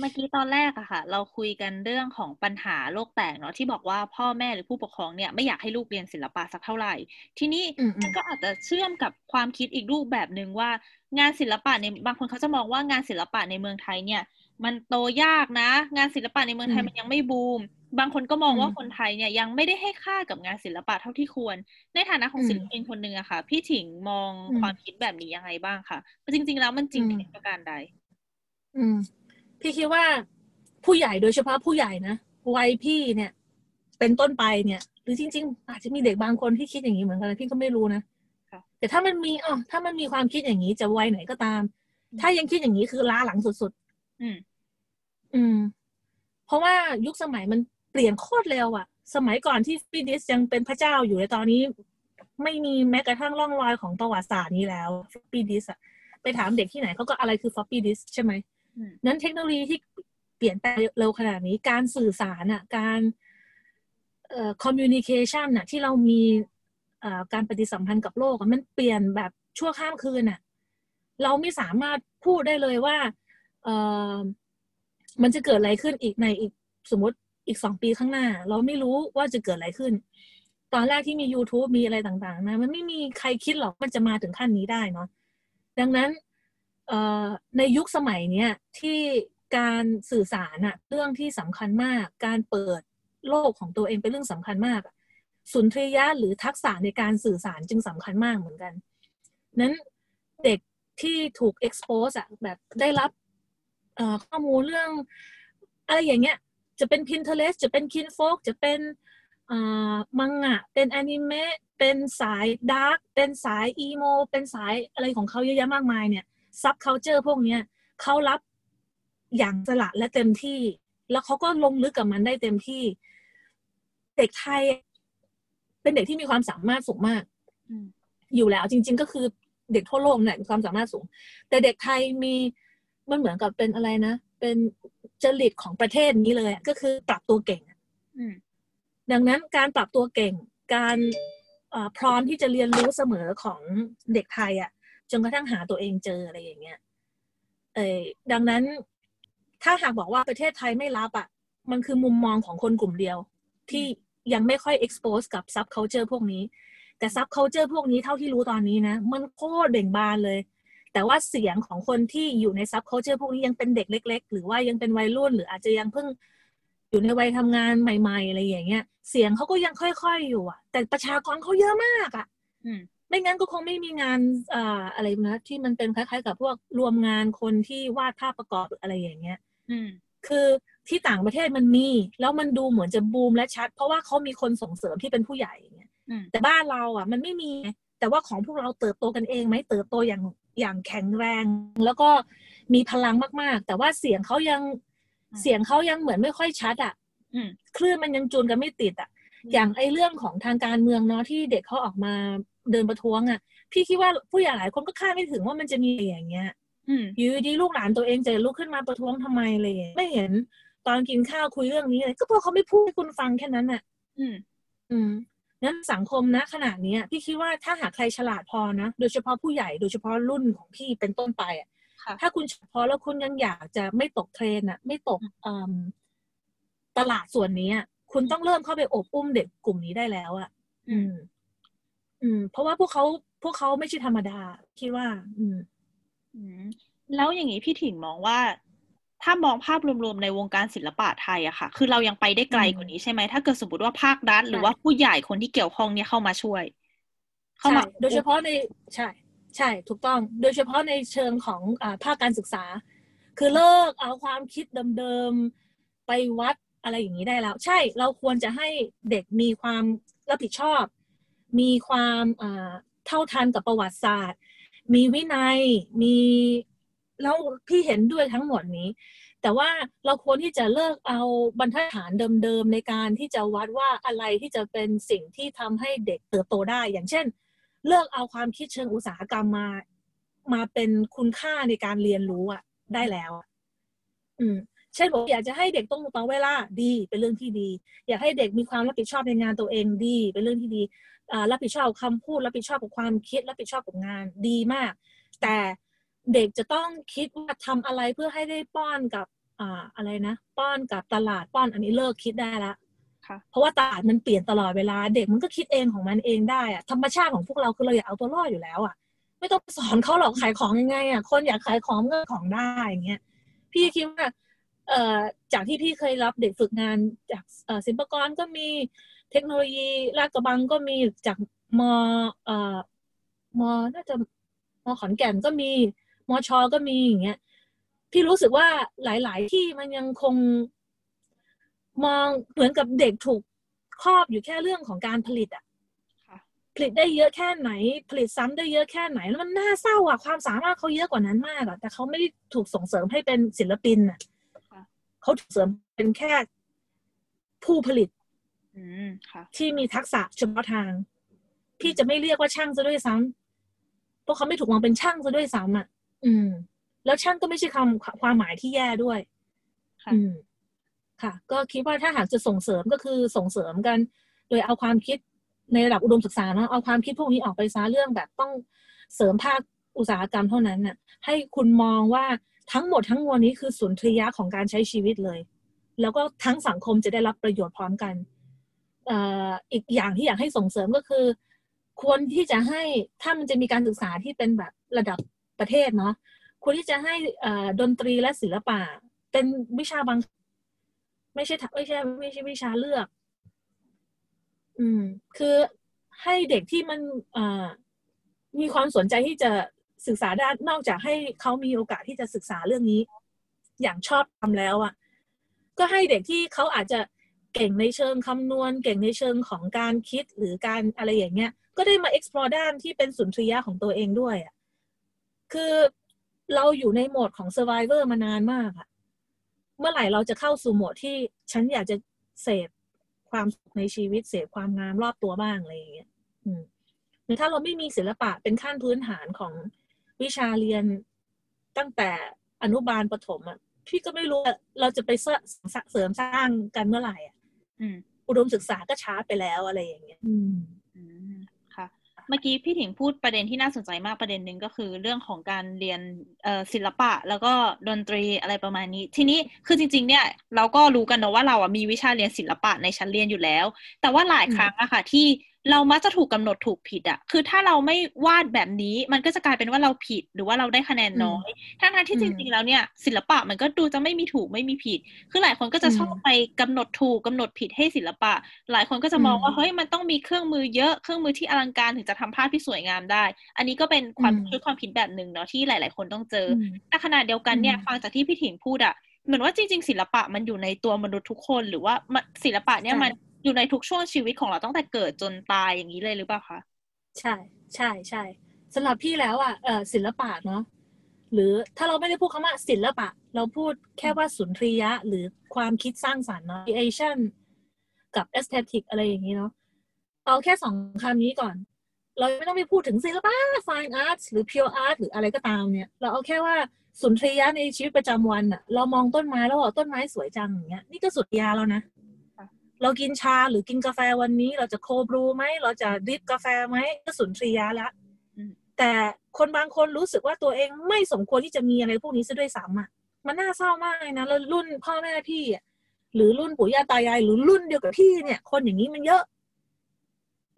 เมื่อกี้ตอนแรกอะค่ะเราคุยกันเรื่องของปัญหาโลกแตกเนาะที่บอกว่าพ่อแม่หรือผู้ปกครองเนี่ยไม่อยากให้ลูกเรียนศิลปะสักเท่าไหร่ทีนี้มันก็อาจจะเชื่อมกับความคิดอีกรูปแบบนึงว่างานศิลปะเนี่ยบางคนเขาจะมองว่างานศิลปะในเมืองไทยเนี่ยมันโตยากนะงานศิลปะในเมืองไทยมันยังไม่บูมบางคนก็มองว่าคนไทยเนี่ยยังไม่ได้ให้ค่ากับงานศิลปะเท่าที่ควรในฐานะของศิลปินคนนึงอะค่ะพี่ถิงมองความคิดแบบนี้ยังไงบ้างคะจริงๆแล้วมันจริงในประการใดพี่คิดว่าผู้ใหญ่โดยเฉพาะผู้ใหญ่นะวัยพี่เนี่ยเป็นต้นไปเนี่ยหรือจริงๆอาจจะมีเด็กบางคนที่คิดอย่างนี้เหมือนกันพี่ก็ไม่รู้นะแต่ถ้ามันมีความคิดอย่างนี้จะวัยไหนก็ตามถ้ายังคิดอย่างนี้คือล้าหลังสุดๆเพราะว่ายุคสมัยมันเปลี่ยนโคตรเร็วอะสมัยก่อนที่ฟิดิสยังเป็นพระเจ้าอยู่ในตอนนี้ไม่มีแม้กระทั่งร่องรอยของประวัติศาสตร์นี้แล้วฟิดิสอะไปถามเด็กที่ไหนเขาก็อะไรคือฟิดิสใช่ไหมนั้นเทคโนโลยีที่เปลี่ยนแปลงเร็วขนาดนี้การสื่อสารอ่ะการcommunication น่ะที่เรามีการปฏิสัมพันธ์กับโลกมันเปลี่ยนแบบชั่วข้ามคืนน่ะเราไม่สามารถพูดได้เลยว่ามันจะเกิดอะไรขึ้นอีกในอีกสมมติอีก2 ปีข้างหน้าเราไม่รู้ว่าจะเกิดอะไรขึ้นตอนแรกที่มี YouTube มีอะไรต่างๆนะมันไม่มีใครคิดหรอกมันจะมาถึงขั้นนี้ได้เนาะดังนั้นในยุคสมัยเนี้ยที่การสื่อสารอะเรื่องที่สำคัญมากการเปิดโลกของตัวเองเป็นเรื่องสำคัญมากสุนทรียะหรือทักษะในการสื่อสารจึงสำคัญมากเหมือนกันนั้นเด็กที่ถูก expose อะแบบได้รับข้อมูลเรื่องอะไรอย่างเงี้ยจะเป็น Pinterest จะเป็น Kinfolk จะเป็นมังงะเป็นอนิเมะเป็นสายดาร์กเป็นสายอีโมเป็นสายอะไรของเขาเยอะแยะมากมายเนี่ยsubculture พวกนี้เขารับอย่างสละและเต็มที่แล้วเขาก็ลงลึกกับมันได้เต็มที่เด็กไทยเป็นเด็กที่มีความสามารถสูงมากอยู่แล้วจริงๆก็คือเด็กทั่วโลกเนี่ยมีความสามารถสูงแต่เด็กไทยมีมันเหมือนกับเป็นอะไรนะเป็นจริตของประเทศนี้เลยก็คือปรับตัวเก่งดังนั้นการปรับตัวเก่งการพร้อมที่จะเรียนรู้เสมอของเด็กไทยอ่ะจนกระทั่งหาตัวเองเจออะไรอย่างเงี้ยดังนั้นถ้าหากบอกว่าประเทศไทยไม่รับอ่ะมันคือมุมมองของคนกลุ่มเดียวที่ยังไม่ค่อย expose กับ subculture พวกนี้แต่ subculture พวกนี้เท่าที่รู้ตอนนี้นะมันโคตรเบ่งบานเลยแต่ว่าเสียงของคนที่อยู่ใน subculture พวกนี้ยังเป็นเด็กเล็กๆหรือว่ายังเป็นวัยรุ่นหรืออาจจะยังเพิ่งอยู่ในวัยทำงานใหม่ๆอะไรอย่างเงี้ยเสียงเขาก็ยังค่อยๆอยู่อ่ะแต่ประชากรเขาเยอะมากอ่ะไม่งั้นก็คงไม่มีงานอะไรนะที่มันเป็นคล้ายๆกับพวกรวมงานคนที่วาดภาพประกอบอะไรอย่างเงี้ยคือที่ต่างประเทศมันมีแล้วมันดูเหมือนจะบูมและชัดเพราะว่าเขามีคนส่งเสริมที่เป็นผู้ใหญ่อย่างเงี้ยแต่บ้านเราอ่ะมันไม่มีแต่ว่าของพวกเราเติบโตกันเองไหมเติบโตอย่างแข็งแรงแล้วก็มีพลังมากๆแต่ว่าเสียงเขายังเหมือนไม่ค่อยชัดอ่ะคลื่นมันยังจูนกันไม่ติดอ่ะอย่างไอเรื่องของทางการเมืองเนาะที่เด็กเขาออกมาเดินประท้วงอ่ะพี่คิดว่าผู้ใหญ่หลายคนก็คาดไม่ถึงว่ามันจะมีอย่างเงี้ยอยู่ดีลูกหลานตัวเองจะลุกขึ้นมาประท้วงทำไมเลยไม่เห็นตอนกินข้าวคุยเรื่องนี้เลยก็เพราะเขาไม่พูดให้คุณฟังแค่นั้นน่ะนั้นสังคมนะขนาดนี้พี่คิดว่าถ้าหากใครฉลาดพอนะโดยเฉพาะผู้ใหญ่โดยเฉพาะรุ่นของพี่เป็นต้นไปอ่ะถ้าคุณฉลาดพอแล้วคุณยังอยากจะไม่ตกเทรนอ่ะไม่ตกตลาดส่วนนี้คุณต้องเริ่มเข้าไปอบอุ้มเด็กกลุ่มนี้ได้แล้วอ่ะเพราะว่าพวกเขาไม่ใช่ธรรมดาคิดว่าแล้วอย่างนี้พี่ถิ่งมองว่าถ้ามองภาพรวมๆในวงการศิลปะไทยอะค่ะคือเรายังไปได้ไกลกว่านี้ใช่ไหมถ้าเกิดสมมติว่าภาครัฐหรือว่าผู้ใหญ่คนที่เกี่ยวข้องเนี่ยเข้ามาช่วยเข้ามาโดยเฉพาะในใช่ถูกต้องโดยเฉพาะในเชิงของภาคการศึกษาคือเลิกเอาความคิดเดิมๆไปวัดอะไรอย่างนี้ได้แล้วใช่เราควรจะให้เด็กมีความรับผิดชอบมีความเท่าทันกับประวัติศาสตร์มีวินัยมีแล้วพี่เห็นด้วยทั้งหมดนี้ แต่ว่าเราควรที่จะเลิกเอาบรรทัดฐานเดิมๆในการที่จะวัดว่าอะไรที่จะเป็นสิ่งที่ทำให้เด็กเติบโตได้อย่างเช่นเลิกเอาความคิดเชิงอุตสาหกรรมมาเป็นคุณค่าในการเรียนรู้อะได้แล้วเช่นผมอยากจะให้เด็กต้องต่อเวลาดีเป็นเรื่องที่ดีอยากให้เด็กมีความรับผิดชอบในงานตัวเองดีเป็นเรื่องที่ดีรับผิดชอบคำพูดรับผิดชอบกับความคิดรับผิดชอบกับงานดีมากแต่เด็กจะต้องคิดว่าทำอะไรเพื่อให้ได้ป้อนกับอะไรนะป้อนกับตลาดป้อนอันนี้เลิกคิดได้ละเพราะว่าตลาดมันเปลี่ยนตลอดเวลาเด็กมันก็คิดเองของมันเองได้อะธรรมชาติของพวกเราคือเราอยากเอาตัวรอดอยู่แล้วอะไม่ต้องสอนเขาหรอกขายของยังไงอะคนอยากขายของก็ของได้อย่างเงี้ยพี่คิดว่าจากที่พี่เคยรับเด็กฝึกงานจากศิลปากรก็มีเทคโนโลยีลาดกระบังก็มีจากมน่าจะมขอนแก่นก็มีมชก็มีอย่างเงี้ยพี่รู้สึกว่าหลายๆที่มันยังคงมองเหมือนกับเด็กถูกครอบอยู่แค่เรื่องของการผลิตอะผลิตได้เยอะแค่ไหนผลิตซ้ำได้เยอะแค่ไหนแล้วมันน่าเศร้าอะความสามารถเขาเยอะกว่านั้นมากอะแต่เขาไม่ได้ถูกส่งเสริมให้เป็นศิลปินอะเขาถูกเสริมเป็นแค่ผู้ผลิตที่มีทักษะเฉพาะทางพี่จะไม่เรียกว่าช่างซะด้วยซ้ำเพราะเขาไม่ถูกมองเป็นช่างซะด้วยซ้ำอ่ะแล้วช่างก็ไม่ใช่คำความหมายที่แย่ด้วยค่ะก็คิดว่าถ้าหากจะส่งเสริมก็คือส่งเสริมกันโดยเอาความคิดในระดับอุดมศึกษานะเอาความคิดพวกนี้ออกไปซะเรื่องแบบต้องเสริมภาคอุตสาหกรรมเท่านั้นน่ะให้คุณมองว่าทั้งหมดทั้งมวลนี้คือสุนทรียะของการใช้ชีวิตเลยแล้วก็ทั้งสังคมจะได้รับประโยชน์พร้อมกันอีกอย่างที่อยากให้ส่งเสริมก็คือควรที่จะให้ถ้ามันจะมีการศึกษาที่เป็นแบบระดับประเทศเนาะควรที่จะให้ดนตรีและศิลปะเป็นวิชาบางไม่ใช่วิชาเลือกคือให้เด็กที่มันมีความสนใจที่จะศึกษาด้านนอกจากให้เขามีโอกาสที่จะศึกษาเรื่องนี้อย่างชอบทำแล้วอ่ะก็ให้เด็กที่เขาอาจจะเก่งในเชิงคำนวณเก่งในเชิงของการคิดหรือการอะไรอย่างเงี้ยก็ได้มา explore ด้านที่เป็นสุนทรียะของตัวเองด้วยอ่ะคือเราอยู่ในโหมดของ survivor มานานมากอ่ะเมื่อไหร่เราจะเข้าสู่โหมดที่ฉันอยากจะเสพความสุขในชีวิตเสพความงามรอบตัวบ้างอะไรอย่างเงี้ยหรือถ้าเราไม่มีศิลปะเป็นขั้นพื้นฐานของวิชาเรียนตั้งแต่อนุบาลประถมอ่ะพี่ก็ไม่รู้เราจะไปเสริมสร้างกันเมื่อไหร่อ่ะอุดมศึกษาก็ช้าไปแล้วอะไรอย่างเงี้ยค่ะเมื่อกี้พี่ถิ่งพูดประเด็นที่น่าสนใจมากประเด็นหนึ่งก็คือเรื่องของการเรียนศิลปะแล้วก็ดนตรีอะไรประมาณนี้ทีนี้คือจริงๆเนี่ยเราก็รู้กันนะว่าเราอ่ะมีวิชาเรียนศิลปะในชั้นเรียนอยู่แล้วแต่ว่าหลายครั้งอะค่ะที่เรามักจะถูกกำหนดถูกผิดอะคือถ้าเราไม่วาดแบบนี้มันก็จะกลายเป็นว่าเราผิดหรือว่าเราได้คะแนนน้อยทั้งที่จริงๆแล้วเนี่ยศิลปะมันก็ดูจะไม่มีถูกไม่มีผิดคือหลายคนก็จะชอบไปกำหนดถูกกำหนดผิดให้ศิลปะหลายคนก็จะมองว่าเฮ้ยมันต้องมีเครื่องมือเยอะเครื่องมือที่อลังการถึงจะทำภาพที่สวยงามได้อันนี้ก็เป็นความผิดแบบหนึ่งเนาะที่หลายๆคนต้องเจอแต่ขณะเดียวกันเนี่ยฟังจากที่พี่ถิ่งพูดอะเหมือนว่าจริงๆศิลปะมันอยู่ในตัวมนุษย์ทุกคนหรือว่าศิลปะเนี่ยมันอยู่ในทุกช่วงชีวิตของเราตั้งแต่เกิดจนตายอย่างนี้เลยหรือเปล่าคะใช่สำหรับพี่แล้วอ่ะศิลปะเนาะหรือถ้าเราไม่ได้พูดคำว่าศิลปะเราพูดแค่ว่าสุนทรียะหรือความคิดสร้างสรรค์เนาะ creation กับ aesthetic อะไรอย่างนี้เนาะเอาแค่สองคำนี้ก่อนเราไม่ต้องไปพูดถึงศิลปะ fine arts หรือ pure art หรืออะไรก็ตามเนี่ยเราเอาแค่ว่าสุนทรียะในชีวิตประจำวันอ่ะเรามองต้นไม้แล้วบอกต้นไม้สวยจังอย่างเงี้ยนี่ก็สุนทรียะแล้วนะเรากินชาหรือกินกาแฟวันนี้เราจะโคบรูไหมเราจะดริปกาแฟไหมก็สุนทรียะละแต่คนบางคนรู้สึกว่าตัวเองไม่สมควรที่จะมีอะไรพวกนี้ซะด้วยซ้ำอ่ะมันน่าเศร้ามากนะแล้วรุ่นพ่อแม่พี่หรือรุ่นปู่ย่าตายายหรือรุ่นเดียวกับพี่เนี่ยคนอย่างนี้มันเยอะ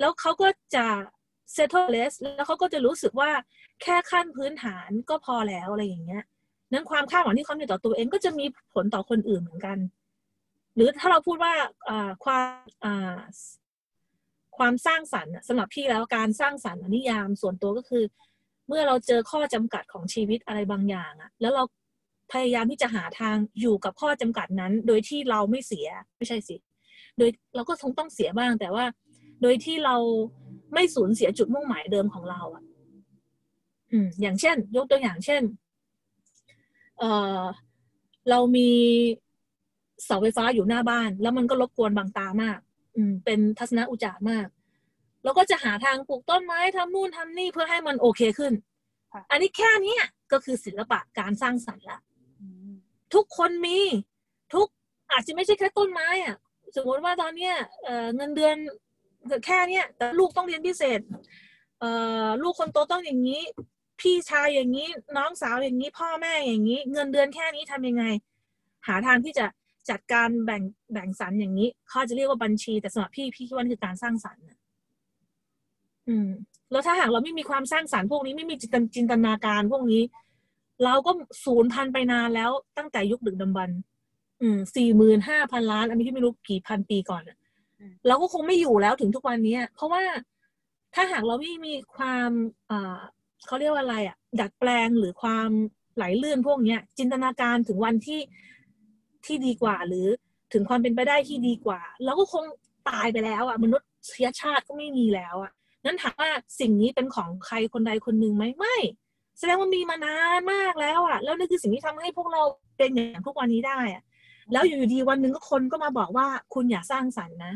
แล้วเขาก็จะ settleless แล้วเขาก็จะรู้สึกว่าแค่ขั้นพื้นฐานก็พอแล้วอะไรอย่างเงี้ยนั้นความคาดหวังที่เขามีต่อตัวเองก็จะมีผลต่อคนอื่นเหมือนกันหรือถ้าเราพูดว่าความสร้างสรรค์สำหรับพี่แล้วการสร้างสรรค์นิยามส่วนตัวก็คือเมื่อเราเจอข้อจำกัดของชีวิตอะไรบางอย่างอะแล้วเราพยายามที่จะหาทางอยู่กับข้อจำกัดนั้นโดยที่เราไม่เสียไม่ใช่สิโดยเราก็คงต้องเสียบ้างแต่ว่าโดยที่เราไม่สูญเสียจุดมุ่งหมายเดิมของเราอะอย่างเช่นยกตัวอย่างเช่น เรามีเสาไฟฟ้าอยู่หน้าบ้านแล้วมันก็รบกวนบังตามากเป็นทัศนอุจจาระมากแล้วก็จะหาทางปลูกต้นไม้ทำนู่นทำนี่เพื่อให้มันโอเคขึ้นอันนี้แค่นี้ก็คือศิลปะการสร้างสรรค์ละทุกคนมีทุกอาจจะไม่ใช่แค่ต้นไม้อะสมมติว่าตอนนี้เงินเดือนแค่นี้แต่ลูกต้องเรียนพิเศษลูกคนโตต้องอย่างนี้พี่ชายอย่างนี้น้องสาวอย่างนี้พ่อแม่อย่างนี้เงินเดือนแค่นี้ทำยังไงหาทางที่จะจัดการแบ่งสรรอย่างนี้เขาจะเรียกว่าบัญชีแต่สำหรับพี่คิดว่านี่คือการสร้างสรรค์แล้วถ้าหากเราไม่มีความสร้างสรรค์พวกนี้ไม่มีจินตนาการพวกนี้เราก็สูญพันธุ์ไปนานแล้วตั้งแต่ยุคดึกดำบรรพ์45,000 ล้านอันนี้พี่ไม่รู้กี่พันปีก่อนเราก็คงไม่อยู่แล้วถึงทุกวันนี้เพราะว่าถ้าหากเราไม่มีความเขาเรียกว่าอะไรอ่ะดัดแปลงหรือความไหลลื่นพวกนี้จินตนาการถึงวันที่ดีกว่าหรือถึงความเป็นไปได้ที่ดีกว่าเราก็คงตายไปแล้วอ่ะมนุษยชาติก็ไม่มีแล้วอ่ะนั้นถามว่าสิ่งนี้เป็นของใครคนใดคนหนึ่งไหมไม่แสดงว่ามีมานานมากแล้วอ่ะแล้วนั่นคือสิ่งที่ทำให้พวกเราเป็นอย่างทุกวันนี้ได้อ่ะแล้วอยู่ดีวันหนึ่งก็คนก็มาบอกว่าคุณอย่าสร้างสรรค์นะ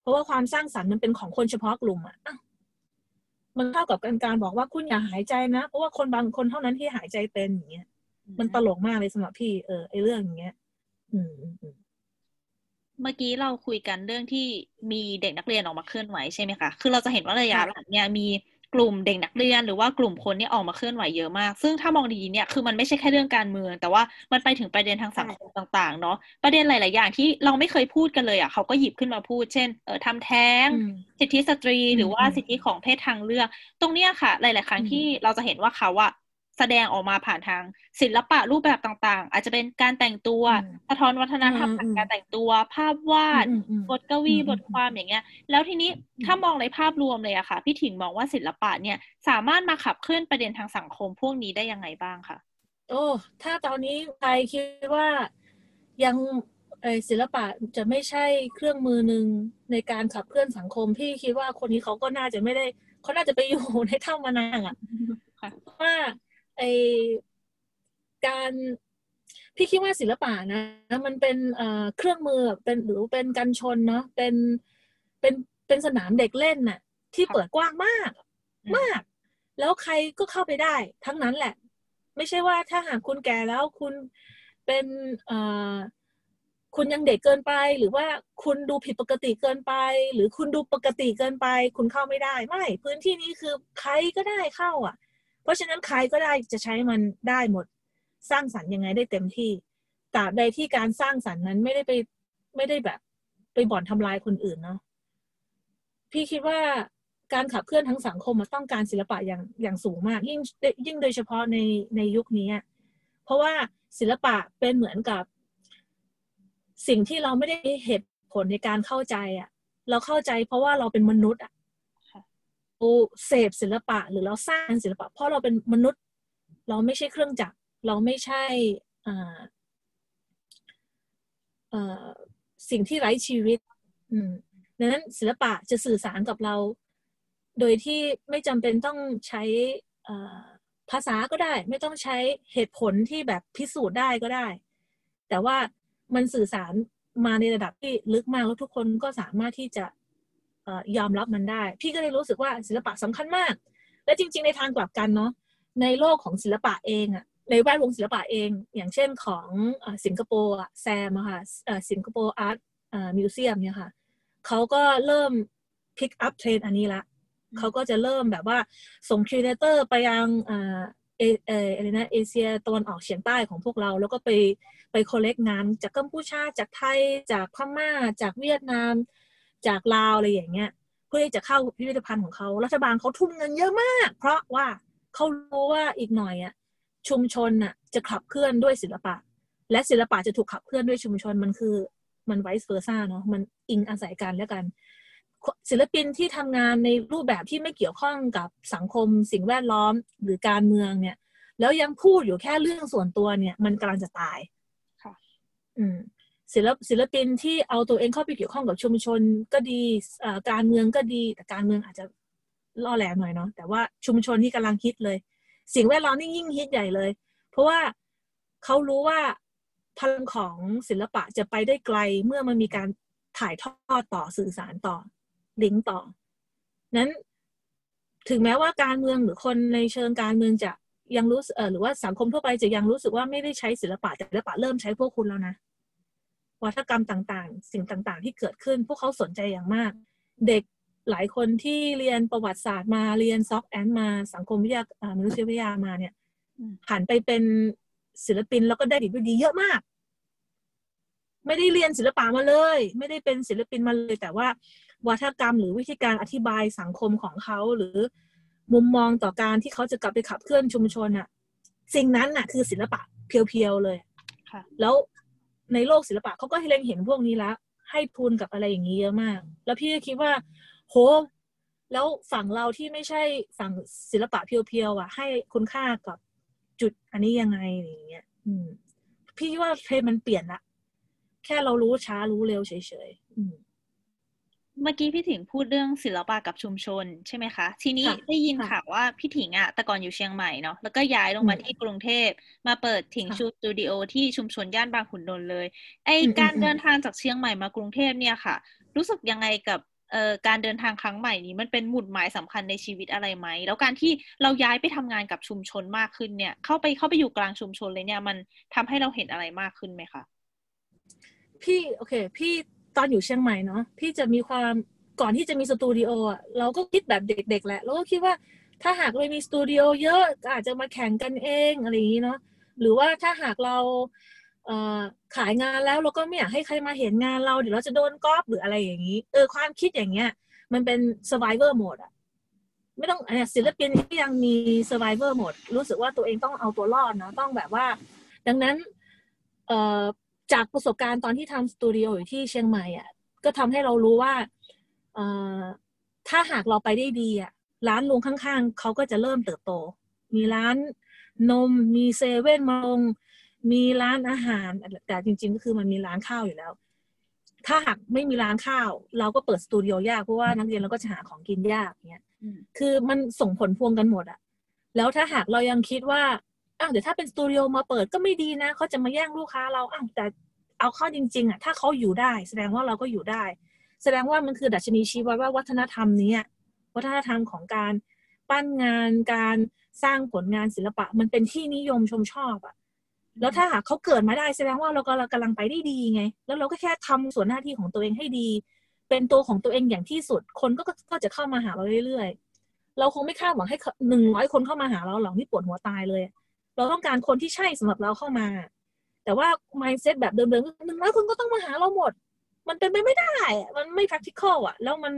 เพราะว่าความสร้างสรรค์มันเป็นของคนเฉพาะกลุ่มอ่ะมันเท่ากับการบอกว่าคุณอย่าหายใจนะเพราะว่าคนบางคนเท่านั้นที่หายใจเป็นอย่างเงี้ยมันตลกมากเลยสำหรับพี่ไอ้เรื่องอย่างเงี้ยเมื่อกี้เราคุยกันเรื่องที่มีเด็กนักเรียนออกมาเคลื่อนไหวใช่ไหมคะคือเราจะเห็นว่าระยะหลังเนี่ยมีกลุ่มเด็กนักเรียนหรือว่ากลุ่มคนเนี่ยออกมาเคลื่อนไหวเยอะมากซึ่งถ้ามองดีเนี่ยคือมันไม่ใช่แค่เรื่องการเมืองแต่ว่ามันไปถึงประเด็นทางสังคมต่างๆเนาะประเด็นหลายๆอย่างที่เราไม่เคยพูดกันเลยอ่ะเขาก็หยิบขึ้นมาพูดเช่นทำแท้งสิทธิสตรีหรือว่าสิทธิของเพศทางเลือกตรงเนี้ยค่ะหลายๆครั้งที่เราจะเห็นว่าเขาอ่ะแสดงออกมาผ่านทางศิลปะรูปแบบต่างๆอาจจะเป็นการแต่งตัวสะท้อนวัฒนธรรมผ่านการแต่งตัวภาพวาดบทกวีบทความอย่างเงี้ยแล้วทีนี้ถ้ามองในภาพรวมเลยอะค่ะพี่ถิ่นมองว่าศิลปะเนี่ยสามารถมาขับเคลื่อนประเด็นทางสังคมพวกนี้ได้ยังไงบ้างคะโอ้ถ้าตอนนี้ใครคิดว่ายังศิลปะจะไม่ใช่เครื่องมือนึงในการขับเคลื่อนสังคมพี่คิดว่าคนนี้เขาก็น่าจะไม่ได้เขาน่าจะไปอยู่ในถ้ำมานานอะว่าการพี่คิดว่าศิลปะนะมันเป็นเครื่องมือเป็นหรือเป็นกันชนเนาะเป็นสนามเด็กเล่นน่ะที่เปิดกว้างมากมากแล้วใครก็เข้าไปได้ทั้งนั้นแหละไม่ใช่ว่าถ้าหากคุณแก่แล้วคุณเป็นคุณยังเด็กเกินไปหรือว่าคุณดูผิดปกติเกินไปหรือคุณดูปกติเกินไปคุณเข้าไม่ได้ไม่พื้นที่นี้คือใครก็ได้เข้าอ่ะเพราะฉะนั้นใครก็ได้จะใช้มันได้หมดสร้างสรรค์ยังไงได้เต็มที่ตราบใดที่การสร้างสรรค์นั้นไม่ได้แบบไปบ่อนทำลายคนอื่นเนาะพี่คิดว่าการขับเคลื่อนทั้งสังคมมันต้องการศิลปะอย่างสูงมากยิ่งโดยเฉพาะในยุคนี้เพราะว่าศิลปะเป็นเหมือนกับสิ่งที่เราไม่ได้เหตุผลในการเข้าใจอ่ะเราเข้าใจเพราะว่าเราเป็นมนุษย์อ่ะเสพศิลปะหรือเราสร้างศิลปะเพราะเราเป็นมนุษย์เราไม่ใช่เครื่องจักรเราไม่ใช่สิ่งที่ไร้ชีวิตดังนั้นศิลปะจะสื่อสารกับเราโดยที่ไม่จำเป็นต้องใช้ภาษาก็ได้ไม่ต้องใช้เหตุผลที่แบบพิสูจน์ได้ก็ได้แต่ว่ามันสื่อสารมาในระดับที่ลึกมากแล้วทุกคนก็สามารถที่จะยอมรับมันได้พี่ก็เลยรู้สึกว่าศิลปะสำคัญมากและจริงๆในทางกลับกันเนาะในโลกของศิลปะเองอะในแวดวงศิลปะเองอย่างเช่นของสิงคโปร์อะแซมอะค่ะสิงคโปร์อาร์ตมิวเซียมเนี่ยค่ะเขาก็เริ่ม pick up trend อันนี้ละเขาก็จะเริ่มแบบว่าส่งครีเอเตอร์ไปยังเอเชียตะวันออกเฉียงใต้ของพวกเราแล้วก็ไป collect งานจากกัมพูชาจากไทยจากพม่าจากเวียดนามจากลาวอะไรอย่างเงี้ยเพื่อจะเข้าพิพิธภัณฑ์ของเขารัฐบาลเขาทุ่มเงินเยอะมากเพราะว่าเขารู้ว่าอีกหน่อยอ่ะชุมชนอ่ะจะขับเคลื่อนด้วยศิลปะและศิลปะจะถูกขับเคลื่อนด้วยชุมชนมันคือมันไวซ์เวอร์ซ่าเนาะมันอิงอาศัยกันแล้วกันศิลปินที่ทำงานในรูปแบบที่ไม่เกี่ยวข้องกับสังคมสิ่งแวดล้อมหรือการเมืองเนี่ยแล้วยังพูดอยู่แค่เรื่องส่วนตัวเนี่ยมันกำลังจะตายค่ะศิลปินที่เอาตัวเองเข้าไปเกี่ยวข้องกับชุมชนก็ดีการเมืองก็ดีแต่การเมืองอาจจะล่อแหลมหน่อยเนาะแต่ว่าชุมชนที่กำลังฮิตเลยสิ่งแวดล้อมนี่ยิ่งฮิตใหญ่เลยเพราะว่าเขารู้ว่า พลังของศิลปะจะไปได้ไกลเมื่อมันมีการถ่ายทอดต่อสื่อสารต่อลิงก์ต่อนั้นถึงแม้ว่าการเมืองหรือคนในเชิงการเมืองจะยังรู้หรือว่าสังคมทั่วไปจะยังรู้สึกว่าไม่ได้ใช้ศิลปะแต่ศิลปะเริ่มใช้พวกคุณแล้วนะวัฒนธรรมต่างๆสิ่งต่างๆที่เกิดขึ้นพวกเขาสนใจอย่างมากเด็กหลายคนที่เรียนประวัติศาสตร์มาเรียนซอฟต์แอนด์มาสังคมวิทยามนุษยวิทยามาเนี่ยหันไปเป็นศิลปินแล้วก็ได้ดีเยอะมากไม่ได้เรียนศิลปะมาเลยไม่ได้เป็นศิลปินมาเลยแต่ว่าวัฒนธรรมหรือวิธีการอธิบายสังคมของเขาหรือมุมมองต่อการที่เขาจะกลับไปขับเคลื่อนชุมชนน่ะสิ่งนั้นน่ะคือศิลปะเพียวๆเลยแล้วในโลกศิลปะเขาก็ให้เล็งเห็นพวกนี้ละให้ทุนกับอะไรอย่างนี้เยอะมากแล้วพี่ก็คิดว่าโหแล้วฝั่งเราที่ไม่ใช่ฝั่งศิลปะเพียวๆอ่ะให้คุณค่ากับจุดอันนี้ยังไงอย่างเงี้ยพี่ว่าเทรนด์มันเปลี่ยนละแค่เรารู้ช้ารู้เร็วเฉยๆเมื่อกี้พี่ถิงพูดเรื่องศิลปะกับชุมชนใช่ไหมคะทีนี้ได้ยินข่าวว่าพี่ถิงอ่ะแต่ก่อนอยู่เชียงใหม่เนาะแล้วก็ย้ายลงมาที่กรุงเทพมาเปิดถิงชูสตูดิโอที่ชุมชนย่านบางขุนนนท์เลยไอการเดินทางจากเชียงใหม่มากรุงเทพเนี่ยค่ะรู้สึกยังไงกับการเดินทางครั้งใหม่นี้มันเป็นหมุดหมายสำคัญในชีวิตอะไรไหมแล้วการที่เราย้ายไปทำงานกับชุมชนมากขึ้นเนี่ยเข้าไปอยู่กลางชุมชนเลยเนี่ยมันทำให้เราเห็นอะไรมากขึ้นไหมคะพี่โอเคพี่ตอนอยู่เชียงใหม่เนาะพี่จะมีความก่อนที่จะมีสตูดิโออ่ะเราก็คิดแบบเด็กๆแหละเราก็คิดว่าถ้าหากเรามีสตูดิโอเยอะอาจจะมาแข่งกันเองอะไรอย่างนี้เนาะหรือว่าถ้าหากเราขายงานแล้วเราก็ไม่อยากให้ใครมาเห็นงานเราเดี๋ยวเราจะโดนก๊อปหรืออะไรอย่างนี้ความคิดอย่างเงี้ยมันเป็น survivor mode อ่ะไม่ต้องศิลปินที่ยังมี survivor mode รู้สึกว่าตัวเองต้องเอาตัวรอดเนาะต้องแบบว่าดังนั้นจากประสบการณ์ตอนที่ทำสตูดิโออยู่ที่เชียงใหม่อ่ะก็ทำให้เรารู้ว่าถ้าหากเราไปได้ดีอ่ะร้านลุงข้างๆเขาก็จะเริ่มเติบโตมีร้านนมมีเซเว่นมาลงมีร้านอาหารแต่จริงๆก็คือมันมีร้านข้าวอยู่แล้วถ้าหากไม่มีร้านข้าวเราก็เปิดสตูดิโอยากเพราะว่านักเรียนเราก็จะหาของกินยากเงี้ยคือมันส่งผลพวงกันหมดอ่ะแล้วถ้าหากเรายังคิดว่าอ้าวเดี๋ยวถ้าเป็นสตูดิโอมาเปิดก็ไม่ดีนะเขาจะมาแย่งลูกค้าเราอ้าวแต่เอาเข้าจริงๆอ่ะถ้าเขาอยู่ได้แสดงว่าเราก็อยู่ได้แสดงว่ามันคือดัชนีชี้วัดว่าวัฒนธรรมนี้วัฒนธรรมของการปั้นงานการสร้างผลงานศิลปะมันเป็นที่นิยมชมชอบอ่ะแล้วถ้าหากเขาเกิดมาได้แสดงว่าเรากำลังไปได้ดีไงแล้วเราก็แค่ทำส่วนหน้าที่ของตัวเองให้ดีเป็นตัวของตัวเองอย่างที่สุดคนก็จะเข้ามาหาเราเรื่อยๆเราคงไม่คาดหวังให้100คนเข้ามาหาเราหรอกนี่ปวดหัวตายเลยเราต้องการคนที่ใช่สำหรับเราเข้ามาแต่ว่า mindset แบบเดิมๆก็100คนก็ต้องมาหาเราหมดมันเป็นไปไม่ได้มันไม่ practical อ่ะแล้วมัน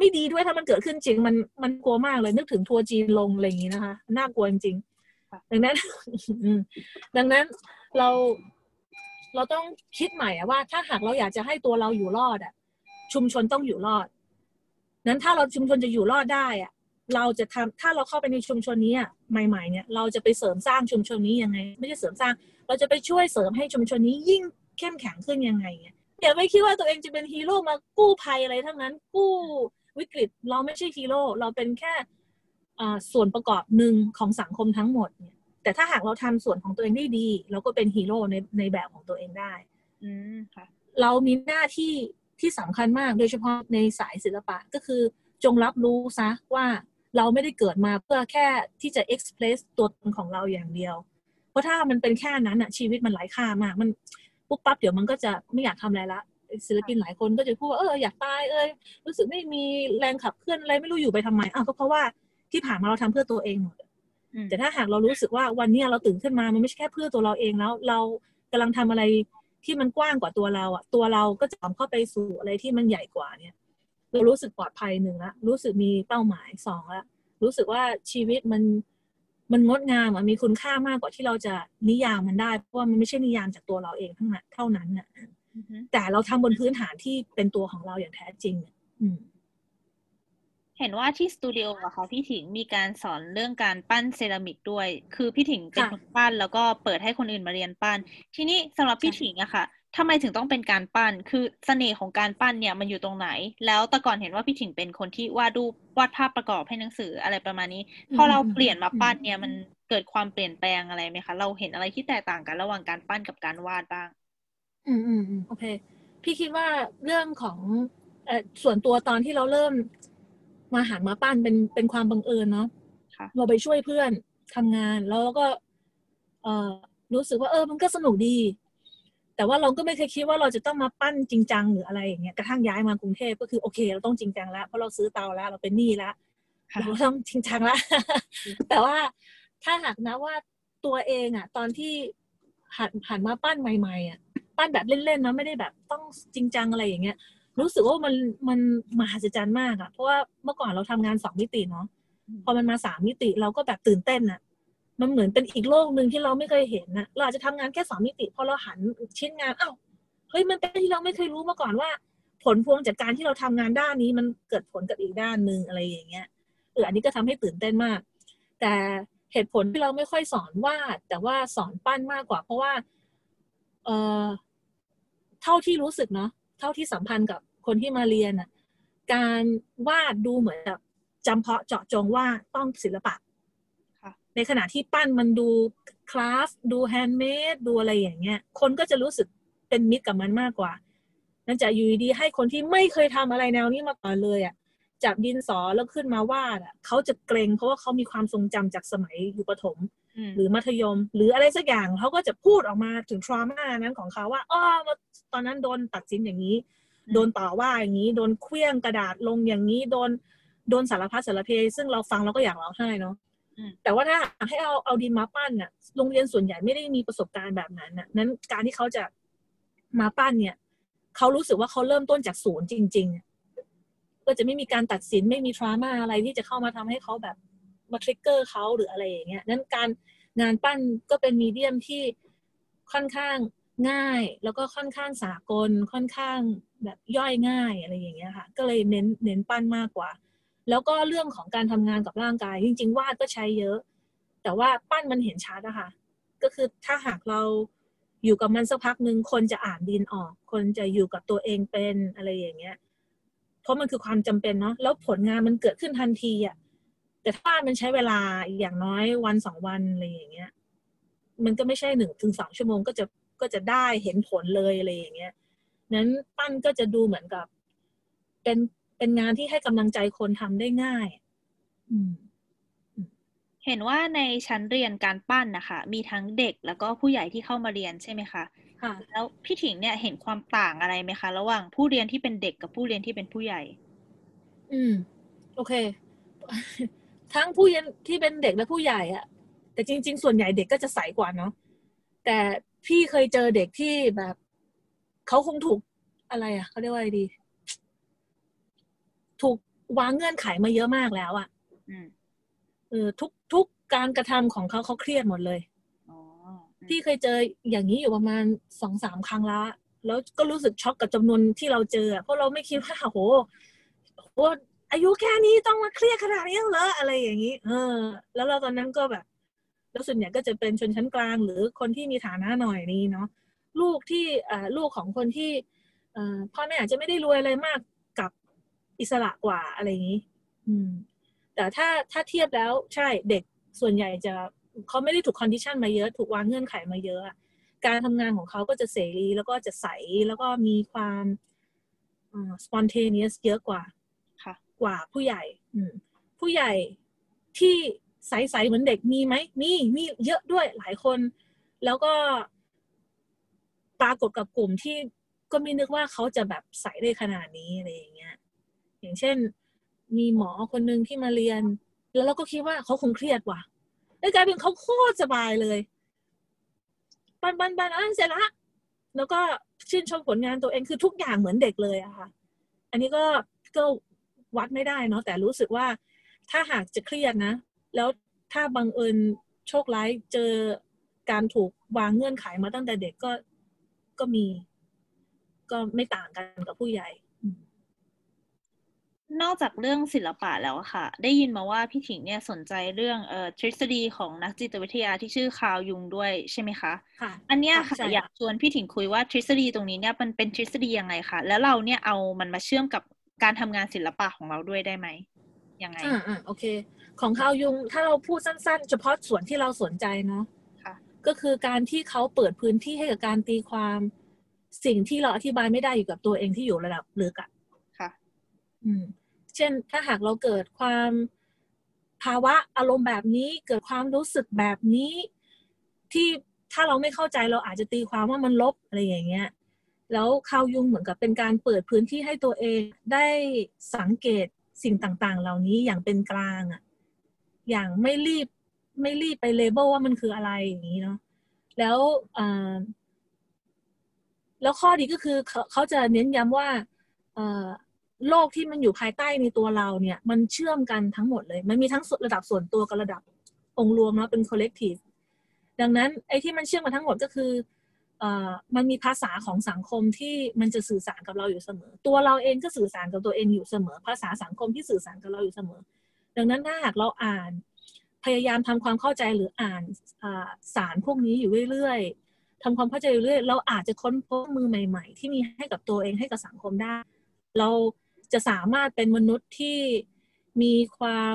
ไม่ดีด้วยถ้ามันเกิดขึ้นจริงมันกลัวมากเลยนึกถึงทัวร์จีนลงอะไรอย่างนี้นะคะน่ากลัวจริงดังนั้นเราต้องคิดใหม่ว่าถ้าหากเราอยากจะให้ตัวเราอยู่รอดอ่ะชุมชนต้องอยู่รอดนั้นถ้าเราชุมชนจะอยู่รอดได้อ่ะเราจะทำถ้าเราเข้าไปในชุมชนนี้ใหม่ๆเนี่ยเราจะไปเสริมสร้างชุมชนนี้ยังไงไม่ใช่เสริมสร้างเราจะไปช่วยเสริมให้ชุมชนนี้ยิ่งเข้มแข็งขึ้นยังไงเนี่ยอย่าไปคิดว่าตัวเองจะเป็นฮีโร่มากู้ภัยอะไรทั้งนั้นกู้วิกฤตเราไม่ใช่ฮีโร่เราเป็นแค่ส่วนประกอบหนึ่งของสังคมทั้งหมดเนี่ยแต่ถ้าหากเราทำส่วนของตัวเองได้ดีเราก็เป็นฮีโร่ในแบบของตัวเองได้เรามีหน้าที่ที่สำคัญมากโดยเฉพาะในสายศิลปะก็คือจงรับรู้ซะว่าเราไม่ได้เกิดมาเพื่อแค่ที่จะ express ตัวตนของเราอย่างเดียวเพราะถ้ามันเป็นแค่นั้นอะชีวิตมันไร้ค่ามากมันปุ๊บปั๊บเดี๋ยวมันก็จะไม่อยากทำอะไรละศิลปินหลายคนก็จะพูดว่าอยากตายรู้สึกไม่มีแรงขับเคลื่อนอะไรไม่รู้อยู่ไปทำไมก็เพราะว่าที่ผ่านมาเราทำเพื่อตัวเองหมดแต่ถ้าหากเรารู้สึกว่าวันนี้เราตื่นขึ้นมามันไม่ใช่แค่เพื่อตัวเราเองแล้วเรากำลังทำอะไรที่มันกว้างกว่าตัวเราอ่ะตัวเราก็จะก้าวเข้าไปสู่อะไรที่มันใหญ่กว่าเนี่ยเรารู้สึกปลอดภัยหนึ่งละรู้สึกมีเป้าหมายสองละรู้สึกว่าชีวิตมันงดงามมีคุณค่ามากกว่าที่เราจะนิยามมันได้เพราะว่ามันไม่ใช่นิยามจากตัวเราเองทั้งนั้นเท่านั้นน่ะแต่เราทำบนพื้นฐานที่เป็นตัวของเราอย่างแท้จริงเห็นว่าที่สตูดิโออะค่ะพี่ถิงมีการสอนเรื่องการปั้นเซรามิกด้วยคือพี่ถิงเป็นคนปั้นแล้วก็เปิดให้คนอื่นมาเรียนปั้นทีนี้สำหรับพี่ถิงอะค่ะ ทำไมถึงต้องเป็นการปั้นคือเสน่ห์ของการปั้นเนี่ยมันอยู่ตรงไหนแล้วแต่ก่อนเห็นว่าพี่ถิงเป็นคนที่วาดรูปวาดภาพประกอบให้หนังสืออะไรประมาณนี้พอเราเปลี่ยนมาปั้นเนี่ยมันเกิดความเปลี่ยนแปลงอะไรไหมคะเราเห็นอะไรที่แตกต่างกันระหว่างการปั้นกับการวาดบ้างโอเคพี่คิดว่าเรื่องของส่วนตัวตอนที่เราเริ่มมาหันมาปั้นเป็นความบังเอิญเนาะเราไปช่วยเพื่อนทำงานแล้วก็รู้สึกว่ามันก็สนุกดีแต่ว่าเราก็ไม่เคยคิดว่าเราจะต้องมาปั้นจริงจังหรืออะไรอย่างเงี้ยกระทั่งย้ายมากรุงเทพก็คือโอเคเราต้องจริงจังแล้วเพราะเราซื้อเตาแล้วเราเป็นหนี้แล้วเราต้องจริงจังแล้ว แต่ว่าถ้าหากนะว่าตัวเองอ่ะตอนที่หันมาปั้นใหม่ๆอ่ะปั้นแบบเล่นๆนะไม่ได้แบบต้องจริงจังอะไรอย่างเงี้ยรู้สึกว่ามันมหัศจรรย์มากอ่ะเพราะว่าเมื่อก่อนเราทำงาน2มิติเนาะพอมันมา3มิติเราก็แบบตื่นเต้นอ่ะมันเหมือนเป็นอีกโลกนึงที่เราไม่เคยเห็นนะเราอาจจะทำงานแค่2มิติพอเราหันชิ้นงานเฮ้ยมันเป็นที่เราไม่เคยรู้มาก่อนว่าผลพวงจากการที่เราทำงานด้านนี้มันเกิดผลกับอีกด้านนึงอะไรอย่างเงี้ยอันนี้ก็ทำให้ตื่นเต้นมากแต่เหตุผลที่เราไม่ค่อยสอนวาดแต่ว่าสอนปั้นมากกว่าเพราะว่าเท่าที่รู้สึกเนาะเท่าที่สัมพันธ์กับคนที่มาเรียนน่ะการวาดดูเหมือนแบบจำเพาะเจาะจงว่าต้องศิลปะในขณะที่ปั้นมันดูคราฟต์ดูแฮนด์เมดดูอะไรอย่างเงี้ยคนก็จะรู้สึกเป็นมิตรกับมันมากกว่านั่นจะอยู่ดีให้คนที่ไม่เคยทำอะไรแนวนี้มาก่อนเลยอ่ะจับดินสอแล้วขึ้นมาวาดอ่ะเขาจะเกรงเพราะว่าเขามีความทรงจำจากสมัยอยู่ประถมหรือมัธยมหรืออะไรสักอย่างเขาก็จะพูดออกมาถึงทรอมานั้นของเขาว่าตอนนั้นโดนตัดสินอย่างนี้โดนต่อว่าอย่างนี้โดนเคลื่อนกระดาษลงอย่างนี้โดนสารพัดสารเพซึ่งเราฟังเราก็อยากร้องไห้เนาะแต่ว่าถ้าให้เอาดินมาปั้นน่ะโรงเรียนส่วนใหญ่ไม่ได้มีประสบการณ์แบบนั้นน่ะนั้นการที่เขาจะมาปั้นเนี่ยเขารู้สึกว่าเขาเริ่มต้นจากศูนย์จริงๆก็จะไม่มีการตัดสินไม่มีทรามาอะไรที่จะเข้ามาทำให้เขาแบบมาทริกเกอร์เขาหรืออะไรอย่างเงี้ยนั้นการงานปั้นก็เป็นมีเดียมที่ค่อนข้างง่ายแล้วก็ค่อนข้างสากลค่อนข้างแบบย่อยง่ายอะไรอย่างเงี้ยค่ะก็เลยเน้นปั้นมากกว่าแล้วก็เรื่องของการทำงานกับร่างกายจริงๆวาดก็ใช้เยอะแต่ว่าปั้นมันเห็นชัดนะคะก็คือถ้าหากเราอยู่กับมันสักพักนึงคนจะอ่านดินออกคนจะอยู่กับตัวเองเป็นอะไรอย่างเงี้ยเพราะมันคือความจำเป็นเนาะแล้วผลงานมันเกิดขึ้นทันทีอ่ะแต่ถ้ามันใช้เวลาอย่างน้อยวันสองวันอะไรอย่างเงี้ยมันก็ไม่ใช่ 1-2 ชั่วโมงก็จะได้เห็นผลเลยอะไรอย่างเงี้ยนั้นปั้นก็จะดูเหมือนกับเป็นงานที่ให้กำลังใจคนทำได้ง่ายเห็นว่าในชั้นเรียนการปั้นนะคะมีทั้งเด็กแล้วก็ผู้ใหญ่ที่เข้ามาเรียนใช่ไหมคะแล้วพี่ถิงเนี่ยเห็นความต่างอะไรไหมคะระหว่างผู้เรียนที่เป็นเด็กกับผู้เรียนที่เป็นผู้ใหญ่โอเค ทั้งผู้เรียนที่เป็นเด็กและผู้ใหญ่อะแต่จริงๆส่วนใหญ่เด็กก็จะใสกว่าเนาะแต่พี่เคยเจอเด็กที่แบบเขาคงถูกอะไรอะเขาเรียกว่าอะไรดีถูกวางเงื่อนไขมาเยอะมากแล้วอ่ะทุกการกระทำของเขาเครียดหมดเลยที่เคยเจออย่างนี้อยู่ประมาณ 2-3 ครั้งละแล้วก็รู้สึกช็อกกับจำนวนที่เราเจอเพราะเราไม่คิดว่าโหอายุแค่นี้ต้องมาเครียดขนาดนี้เหรออะไรอย่างนี้แล้วเราตอนนั้นก็แบบแล้วส่วนใหญ่ก็จะเป็นชนชั้นกลางหรือคนที่มีฐานะหน่อยนี้เนาะลูกที่ลูกของคนที่พ่อแม่อาจจะไม่ได้รวยอะไรมากอิสระกว่าอะไรอย่างนี้แต่ถ้าเทียบแล้วใช่เด็กส่วนใหญ่จะเขาไม่ได้ถูกคอนดิชันมาเยอะถูกวางเงื่อนไขมาเยอะการทำงานของเขาก็จะเสรีแล้วก็จะใสแล้วก็มีความ spontaneous เยอะกว่าผู้ใหญ่ผู้ใหญ่ที่ใสๆเหมือนเด็กมีไหมมีเยอะด้วยหลายคนแล้วก็ปรากฏกับกลุ่มที่ก็ไม่นึกว่าเขาจะแบบใสได้ขนาดนี้อะไรอย่างเงี้ยอย่างเช่นมีหมอคนนึงที่มาเรียนแล้วเราก็คิดว่าเขาคงเครียดว่ะแล้วกลายเป็นเขาโคตรสบายเลยปั้นเสร็จละแล้วก็ชื่นชมผลงานตัวเองคือทุกอย่างเหมือนเด็กเลยอะค่ะอันนี้ก็วัดไม่ได้เนาะแต่รู้สึกว่าถ้าหากจะเครียดนะแล้วถ้าบังเอิญโชคร้ายเจอการถูกวางเงื่อนไขมาตั้งแต่เด็กก็ไม่ต่างกันกับผู้ใหญ่ นอกจากเรื่องศิลปะแล้วค่ะได้ยินมาว่าพี่ถิงเนี่ยสนใจเรื่องทฤษฎีของนักจิตวิทยาที่ชื่อคาร์ลยุงด้วยใช่ไหมคะค่ะอันเนี้ยค่ะอยากชวนพี่ถิงคุยว่าทฤษฎีตรงนี้เนี่ยมันเป็นทฤษฎียังไงคะแล้วเราเนี่ยเอามันมาเชื่อมกับการทำงานศิลปะของเราด้วยได้ไหมยังไงโอเคของคาร์ลยุงถ้าเราพูดสั้นๆเฉพาะส่วนที่เราสนใจเนาะค่ะก็คือการที่เขาเปิดพื้นที่ให้กับการตีความสิ่งที่เราอธิบายไม่ได้อยู่กับตัวเองที่อยู่ระดับลึกอะค่ะเช่นถ้าหากเราเกิดความภาวะอารมณ์แบบนี้เกิดความรู้สึกแบบนี้ที่ถ้าเราไม่เข้าใจเราอาจจะตีความว่ามันลบอะไรอย่างเงี้ยแล้วคาร์ลยุงเหมือนกับเป็นการเปิดพื้นที่ให้ตัวเองได้สังเกตสิ่งต่างๆเหล่านี้อย่างเป็นกลางอะอย่างไม่รีบไปเลเบลว่ามันคืออะไรอย่างนี้เนาะแล้วข้อดีก็คือเขาจะเน้นย้ำว่าโลกที่มันอยู่ภายใต้ในตัวเราเนี่ยมันเชื่อมกันทั้งหมดเลยมันมีทั้งระดับส่วนตัวกับระดับองค์รวมแล้วเป็น collective ดังนั้นไอ้ที่มันเชื่อมกันทั้งหมดก็คือมันมีภาษาของสังคมที่มันจะสื่อสารกับเราอยู่เสมอตัวเราเองก็สื่อสารกับตัวเองอยู่เสมอภาษาสังคมที่สื่อสารกับเราอยู่เสมอดังนั้นถ้าหากเราอ่านพยายามทำความเข้าใจหรืออ่านสารพวกนี้อยู่เรื่อยๆทำความเข้าใจอยู่เรื่อยเราอาจจะค้นพบมือใหม่ๆที่มีให้กับตัวเองให้กับสังคมได้เราจะสามารถเป็นมนุษย์ที่มีความ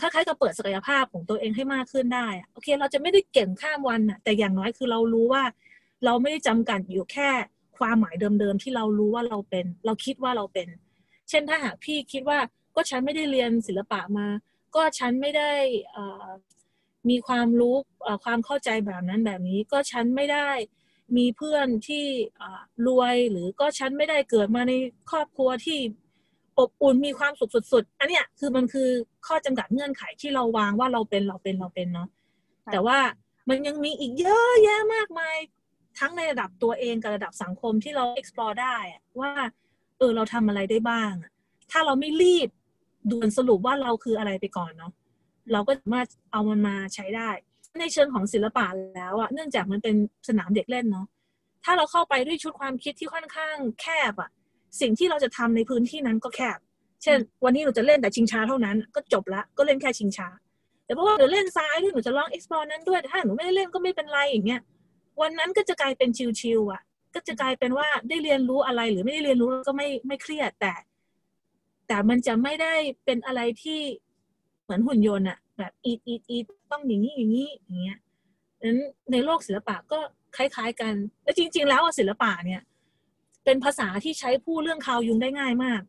คล้ายๆกับเปิดศักยภาพของตัวเองให้มากขึ้นได้โอเคเราจะไม่ได้เก่งข้ามวันน่ะแต่อย่างน้อยคือเรารู้ว่าเราไม่ได้จำกัดอยู่แค่ความหมายเดิมๆที่เรารู้ว่าเราเป็นเราคิดว่าเราเป็นเช่นถ้าหากพี่คิดว่าก็ฉันไม่ได้เรียนศิลปะมาก็ฉันไม่ได้มีความรู้ความเข้าใจแบบนั้นแบบนี้ก็ฉันไม่ได้มีเพื่อนที่รวยหรือก็ฉันไม่ได้เกิดมาในครอบครัวที่อบอุ่นมีความสุขสุดๆอันเนี้ยคือมันคือข้อจำกัดเงื่อนไขที่เราวางว่าเราเป็นเนาะแต่ว่ามันยังมีอีกเยอะแยะมากมายทั้งในระดับตัวเองกับระดับสังคมที่เรา explore ได้ว่าเราทำอะไรได้บ้างถ้าเราไม่รีบด่วนสรุปว่าเราคืออะไรไปก่อนเนาะเราก็สามารถเอามันมาใช้ได้ในเชิงของศิลปะแล้วเนื่องจากมันเป็นสนามเด็กเล่นเนาะถ้าเราเข้าไปด้วยชุดความคิดที่ค่อนข้างแคบสิ่งที่เราจะทำในพื้นที่นั้นก็แคบเช่นวันนี้หนูจะเล่นแต่ชิงช้าเท่านั้นก็จบละก็เล่นแค่ชิงช้าแต่เพราะว่าหนูเล่นซ้ายด้วยหนูจะลอง explore นั้นด้วยถ้าหนูไม่ได้เล่นก็ไม่เป็นไรอย่างเงี้ยวันนั้นก็จะกลายเป็นชิลๆก็จะกลายเป็นว่าได้เรียนรู้อะไรหรือไม่ได้เรียนรู้ก็ไม่เครียดแต่มันจะไม่ได้เป็นอะไรที่เหมือนหุ่นยนต์แบบอีดต้องอย่างนี้อย่างเงี้ยนั้นในโลกศิลปะก็คล้ายๆกันและจริงๆแล้วศิลปะเนี่ยเป็นภาษาที่ใช้พูดเรื่องคาร์ลยุงได้ง่ายมาก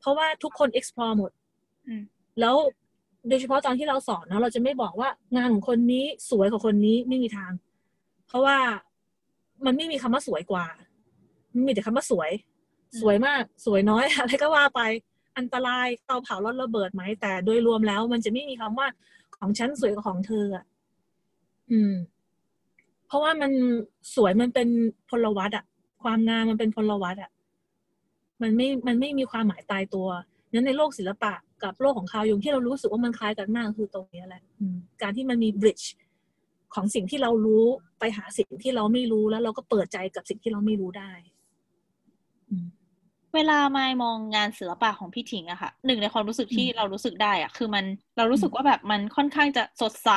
เพราะว่าทุกคน explore หมดแล้วโดยเฉพาะตอนที่เราสอนเราจะไม่บอกว่างานของคนนี้สวยกว่าคนนี้ไม่มีทางเพราะว่ามันไม่มีคำว่าสวยกว่ามันมีแต่คำว่าสวยสวยมากสวยน้อยอะไรก็ว่าไปอันตรายเตาเผาร้อนระเบิดไหมแต่โดยรวมแล้วมันจะไม่มีคำว่าของฉันสวยกว่าของเธอเพราะว่ามันสวยมันเป็นพลวัตความงามมันเป็นพลวัตมันไม่มีความหมายตายตัวนั้นในโลกศิลปะกับโลกของคาร์ลยุงที่เรารู้สึกว่ามันคล้ายกันมากคือตรงนี้แหละการที่มันมี bridge ของสิ่งที่เรารู้ไปหาสิ่งที่เราไม่รู้แล้วเราก็เปิดใจกับสิ่งที่เราไม่รู้ได้เวลามายมองงานศิลปะของพี่ถิงค่ะหนึ่งในความรู้สึกที่เรารู้สึกได้คือมันเรารู้สึกว่าแบบมันค่อนข้างจะสดใส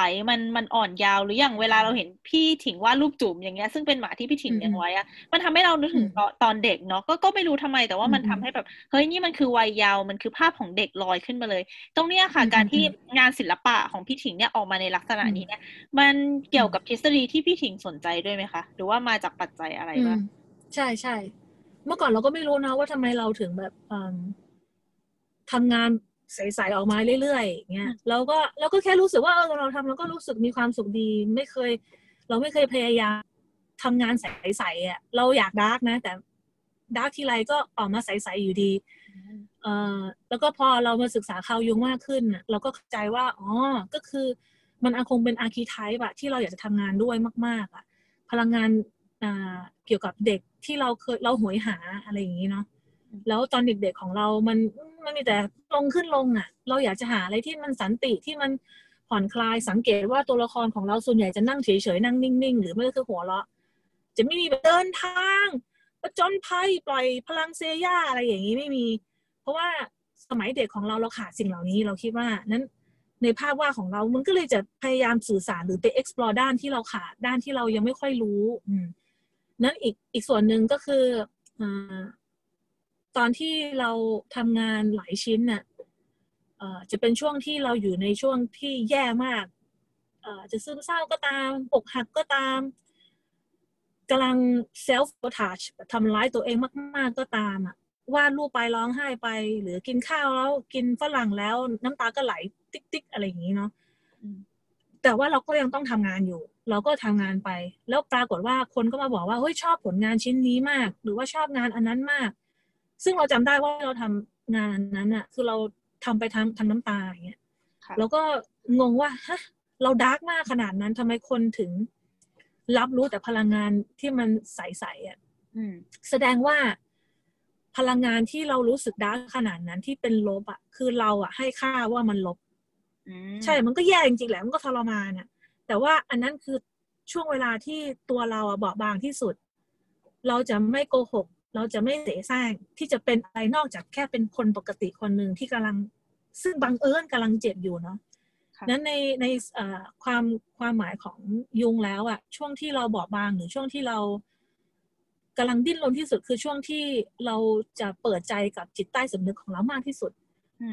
มันอ่อนยาวหรืออย่างเวลาเราเห็นพี่ถิงวาดรูปจุ๋มอย่างเงี้ยซึ่งเป็นหมาที่พี่ถิงเลี้ยงไว้มันทำให้เรานึกถึงตอนเด็กเนาะก็ไม่รู้ทำไมแต่ว่ามันทำให้แบบเฮ้ยนี่มันคือวัยยาวมันคือภาพของเด็กลอยขึ้นมาเลยตรงนี้ค่ะการที่งานศิลปะของพี่ถิงเนี่ยออกมาในลักษณะนี้เนี่ยมันเกี่ยวกับทฤษฎีที่พี่ถิงสนใจด้วยไหมคะหรือว่ามาจากปัจจัยอะไรบ้างใช่ใช่เมื่อก่อนเราก็ไม่รู้นะว่าทำไมเราถึงแบบทำงานใสๆออกมาเรื่อยๆอย่างเงี้ยเราก็แค่รู้สึกว่าเราทำแล้วก็รู้สึกมีความสุขดีเราไม่เคยพยายามทำงานใสๆเราอยากดาร์กนะแต่ดาร์กทีไรก็ออกมาใสๆอยู่ดีแล้วก็พอเรามาศึกษาคาร์ลยุงมากขึ้นเราก็เข้าใจว่าอ๋อก็คือมันคงเป็นอาร์คีไทป์ที่เราอยากจะทำงานด้วยมากๆพลังงานเกี่ยวกับเด็กที่เราหวยหาอะไรอย่างนี้เนาะแล้วตอนเด็กๆของเรามันมีแต่ลงขึ้นลงเราอยากจะหาอะไรที่มันสันติที่มันผ่อนคลายสังเกตว่าตัวละครของเราส่วนใหญ่จะนั่งเฉยๆนั่งนิ่งๆหรือไม่ก็คือหัวเราะจะไม่มีเดินทางประจนภัยปล่อยพลังเซย่าอะไรอย่างนี้ไม่มีเพราะว่า สมัยเด็กของเราขาดสิ่งเหล่านี้เราคิดว่านั้นในภาพวาดของเรามันก็เลยจะพยายามสื่อสารหรือไป explore ด้านที่เราขาดด้านที่เรายังไม่ค่อยรู้นั้นอีกส่วนหนึ่งก็คือตอนที่เราทำงานหลายชิ้นน่ะจะเป็นช่วงที่เราอยู่ในช่วงที่แย่มากจะซึมเศร้าก็ตามอกหักก็ตามกำลัง self sabotage ทำร้ายตัวเองมากๆก็ตามวาดรูปไปร้องไห้ไปหรือกินข้าวแล้วกินฝรั่งแล้วน้ำตาก็ไหลติ๊กๆอะไรอย่างนี้เนาะแต่ว่าเราก็ยังต้องทำงานอยู่เราก็ทำงานไปแล้วปรากฏว่าคนก็มาบอกว่าเฮ้ยชอบผลงานชิ้นนี้มากหรือว่าชอบงานอันนั้นมากซึ่งเราจำได้ว่าเราทำงานอันนั้นอะคือเราทำไปทำน้ำตาอย่างเงี้ยแล้วก็งงว่าฮะเราดาร์กมากขนาดนั้นทำไมคนถึงรับรู้แต่พลังงานที่มันใสๆอ่ะแสดงว่าพลังงานที่เรารู้สึกดาร์กขนาดนั้นที่เป็นลบอ่ะคือเราอ่ะให้ค่าว่ามันลบใช่มันก็แย่จริงๆแหละมันก็ทรมานอ่ะแต่ว่าอันนั้นคือช่วงเวลาที่ตัวเราอ่ะเบาบางที่สุดเราจะไม่โกหกเราจะไม่เสแสร้งที่จะเป็นอะไรนอกจากแค่เป็นคนปกติคนหนึ่งที่กำลังซึ่งบังเอิญกำลังเจ็บอยู่เนาะนั้นในความหมายของยุงแล้วอะช่วงที่เราบอบบางหรือช่วงที่เรากำลังดิ้นรนที่สุดคือช่วงที่เราจะเปิดใจกับจิตใต้สำนึกของเรามากที่สุด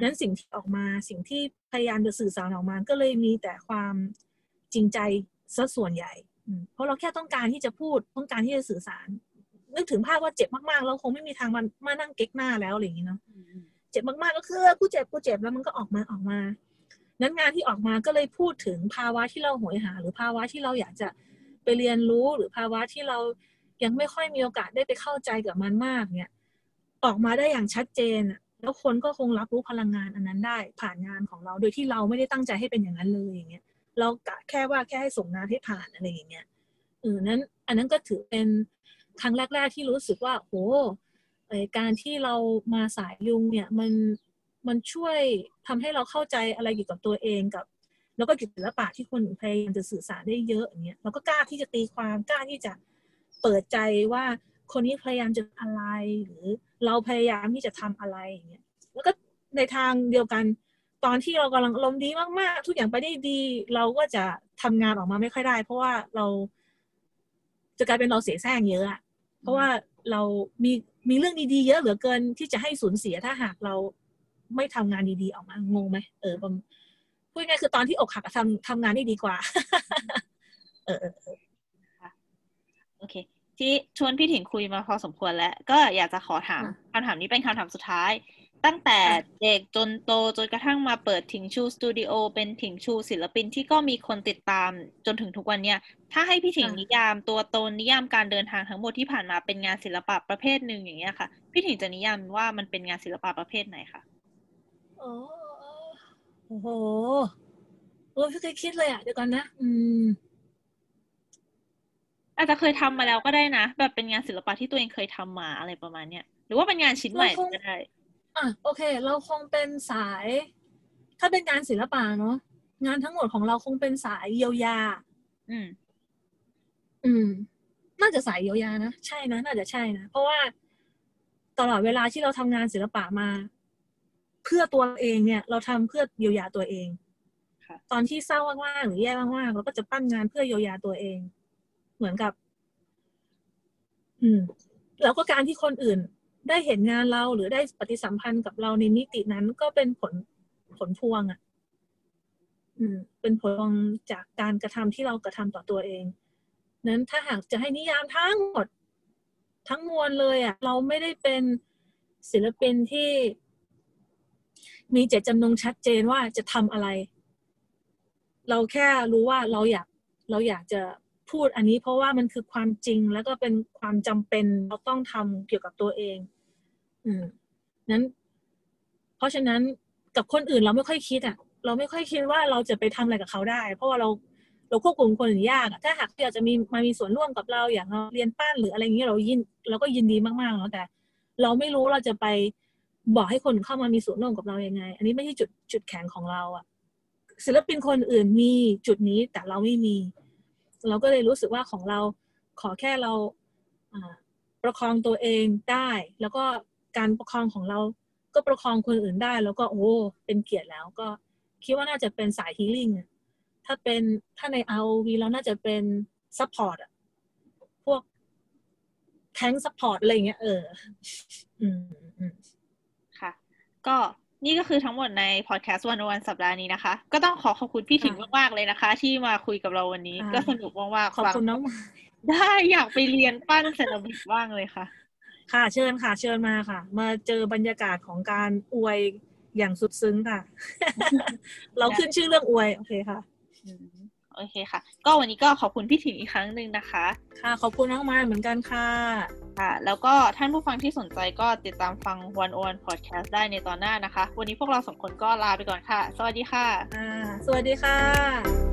นั้นสิ่งที่ออกมาสิ่งที่พยายามจะสื่อสารออกมาก็เลยมีแต่ความจริงใจซะส่วนใหญ่เพราะเราแค่ต้องการที่จะพูดต้องการที่จะสื่อสารนึกถึงภาพว่าเจ็บมากๆเราคงไม่มีทางมานั่งเก๊กหน้าแล้วอะไรอย่างนี้เนาะเจ็บมากๆก็คือกูเจ็บแล้วมันก็ออกมานั้นงานที่ออกมาก็เลยพูดถึงภาวะที่เราโหยหาหรือภาวะที่เราอยากจะไปเรียนรู้หรือภาวะที่เรายังไม่ค่อยมีโอกาสได้ไปเข้าใจกับมันมากเนี่ยออกมาได้อย่างชัดเจนแล้วคนก็คงรับรู้พลังงานอันนั้นได้ผ่านงานของเราโดยที่เราไม่ได้ตั้งใจให้เป็นอย่างนั้นเลยอย่างเงี้ยเราแค่ว่าแค่ให้ส่งงานให้ผ่านอะไรอย่างเงี้ยนั้นอันนั้นก็ถือเป็นครั้งแรกๆที่รู้สึกว่าโหการที่เรามาสายยุงเนี่ยมันช่วยทำให้เราเข้าใจอะไรเกี่ยวกับตัวเองกับแล้วก็ศิลปะที่คนพยายามจะสื่อสารได้เยอะอย่างเงี้ยเราก็กล้าที่จะตีความกล้าที่จะเปิดใจว่าคนนี้พยายามจะอะไรหรือเราพยายามที่จะทำอะไรอย่างเงี้ยแล้วก็ในทางเดียวกันตอนที่เรากำลังอารมณ์ดีมากๆทุกอย่างไปได้ดีเราก็จะทำงานออกมาไม่ค่อยได้เพราะว่าเราจะกลายเป็นเราเสียแซงเยอะเพราะว่าเรามีเรื่องดีๆเยอะเหลือเกินที่จะให้สูญเสียถ้าหากเราไม่ทำงานดีๆออกมางงไหมพูดง่ายคือตอนที่อกหักทำงานได้ดีกว่าโอเคที่ชวนพี่ถิ่งคุยมาพอสมควรแล้วก็อยากจะขอถามคำถามนี้เป็นคำถามสุดท้ายตั้งแต่เด็กจนโตจนกระทั่งมาเปิดถิ่งชูสตูดิโอเป็นถิ่งชูศิลปินที่ก็มีคนติดตามจนถึงทุกวันเนี่ยถ้าให้พี่ถิ่งนิยามตัวตนนิยามการเดินทางทั้งหมดที่ผ่านมาเป็นงานศิลปะประเภทหนึ่งอย่างเงี้ยค่ะพี่ถิ่งจะนิยามว่ามันเป็นงานศิลปะประเภทไหนคะโอ้โหพี่เคยคิดเลยอ่ะเดี๋ยวก่อนนะอาจจะเคยทำมาแล้วก็ได้นะแบบเป็นงานศิลปะที่ตัวเองเคยทำมาอะไรประมาณเนี้ยหรือว่าเป็นงานชิ้นใหม่ก็ได้โอเคเราคงเป็นสายถ้าเป็นงานศิลปะเนาะงานทั้งหมดของเราคงเป็นสายเยียวยาน่าจะสายเยียวยานะใช่นะน่าจะใช่นะเพราะว่าตลอดเวลาที่เราทำงานศิลปะมาเพื่อตัวเองเนี่ยเราทำเพื่อเยียวยาตัวเองตอนที่เศร้ามากๆหรือแย่มากๆเราก็จะปั้นงานเพื่อเยียวยาตัวเองเหมือนกับแล้วก็การที่คนอื่นได้เห็นงานเราหรือได้ปฏิสัมพันธ์กับเราในมิตินั้นก็เป็นผลพวงเป็นผลพวงจากการกระทำที่เรากระทำต่อตัวเองนั้นถ้าหากจะให้นิยามทั้งหมดทั้งมวลเลยเราไม่ได้เป็นศิลปินที่มีเจตจำนงชัดเจนว่าจะทำอะไรเราแค่รู้ว่าเราอยากจะพูดอันนี้เพราะว่ามันคือความจริงแล้วก็เป็นความจำเป็นเราต้องทำเกี่ยวกับตัวเองนั้นเพราะฉะนั้นกับคนอื่นเราไม่ค่อยคิดเราไม่ค่อยคิดว่าเราจะไปทำอะไรกับเขาได้เพราะว่าเราควบคุมคนยากถ้าหากอยากจะมามีส่วนร่วมกับเราอย่างเรียนปั้นหรืออะไรอย่างนี้เราก็ยินดีมากๆแล้วแต่เราไม่รู้เราจะไปบอกให้คนเข้ามามีส่วนร่วมกับเรายังไงอันนี้ไม่ใช่จุดแข็งของเราศิลปินคนอื่นมีจุดนี้แต่เราไม่มีเราก็เลยรู้สึกว่าของเราขอแค่เราประคองตัวเองได้แล้วก็การประคองของเรา ก็ประคองคนอื่นได้แล้วก็โอ้เป็นเกียรติแล้วก็คิดว่าน่าจะเป็นสายฮีลิ่งถ้าเป็นถ้าใน AOV แล้วน่าจะเป็นซัพพอร์ตอะพวกแท้งซัพพอร์ตอะไรอย่างเงี้ยค่ะก็นี่ก็คือทั้งหมดในพอดแคสต์101สัปดาห์นี้นะคะก็ต้องขอขอบคุณพี่ถึงมากๆเลยนะคะที่มาคุยกับเราวันนี้ก็สนุกมากๆขอบคุณน้องได้อยากไปเรียนปั้นเซรามิกบ้างเลยค่ะค่ะเชิญค่ะเชิญมาค่ะมาเจอบรรยากาศของการอวยอย่างสุดซึ้งค่ะ เราขึ้นชื่อเรื่องอวยโอเคค่ะโอเคค่ะก็วันนี้ก็ขอบคุณพี่ถิ่นอีกครั้งหนึ่งนะคะค่ะขอบคุณมากๆเหมือนกันค่ะค่ะแล้วก็ท่านผู้ฟังที่สนใจก็ติดตามฟัง101 Podcast ได้ในตอนหน้านะคะวันนี้พวกเราสองคนก็ลาไปก่อนค่ะสวัสดีค่ะสวัสดีค่ะ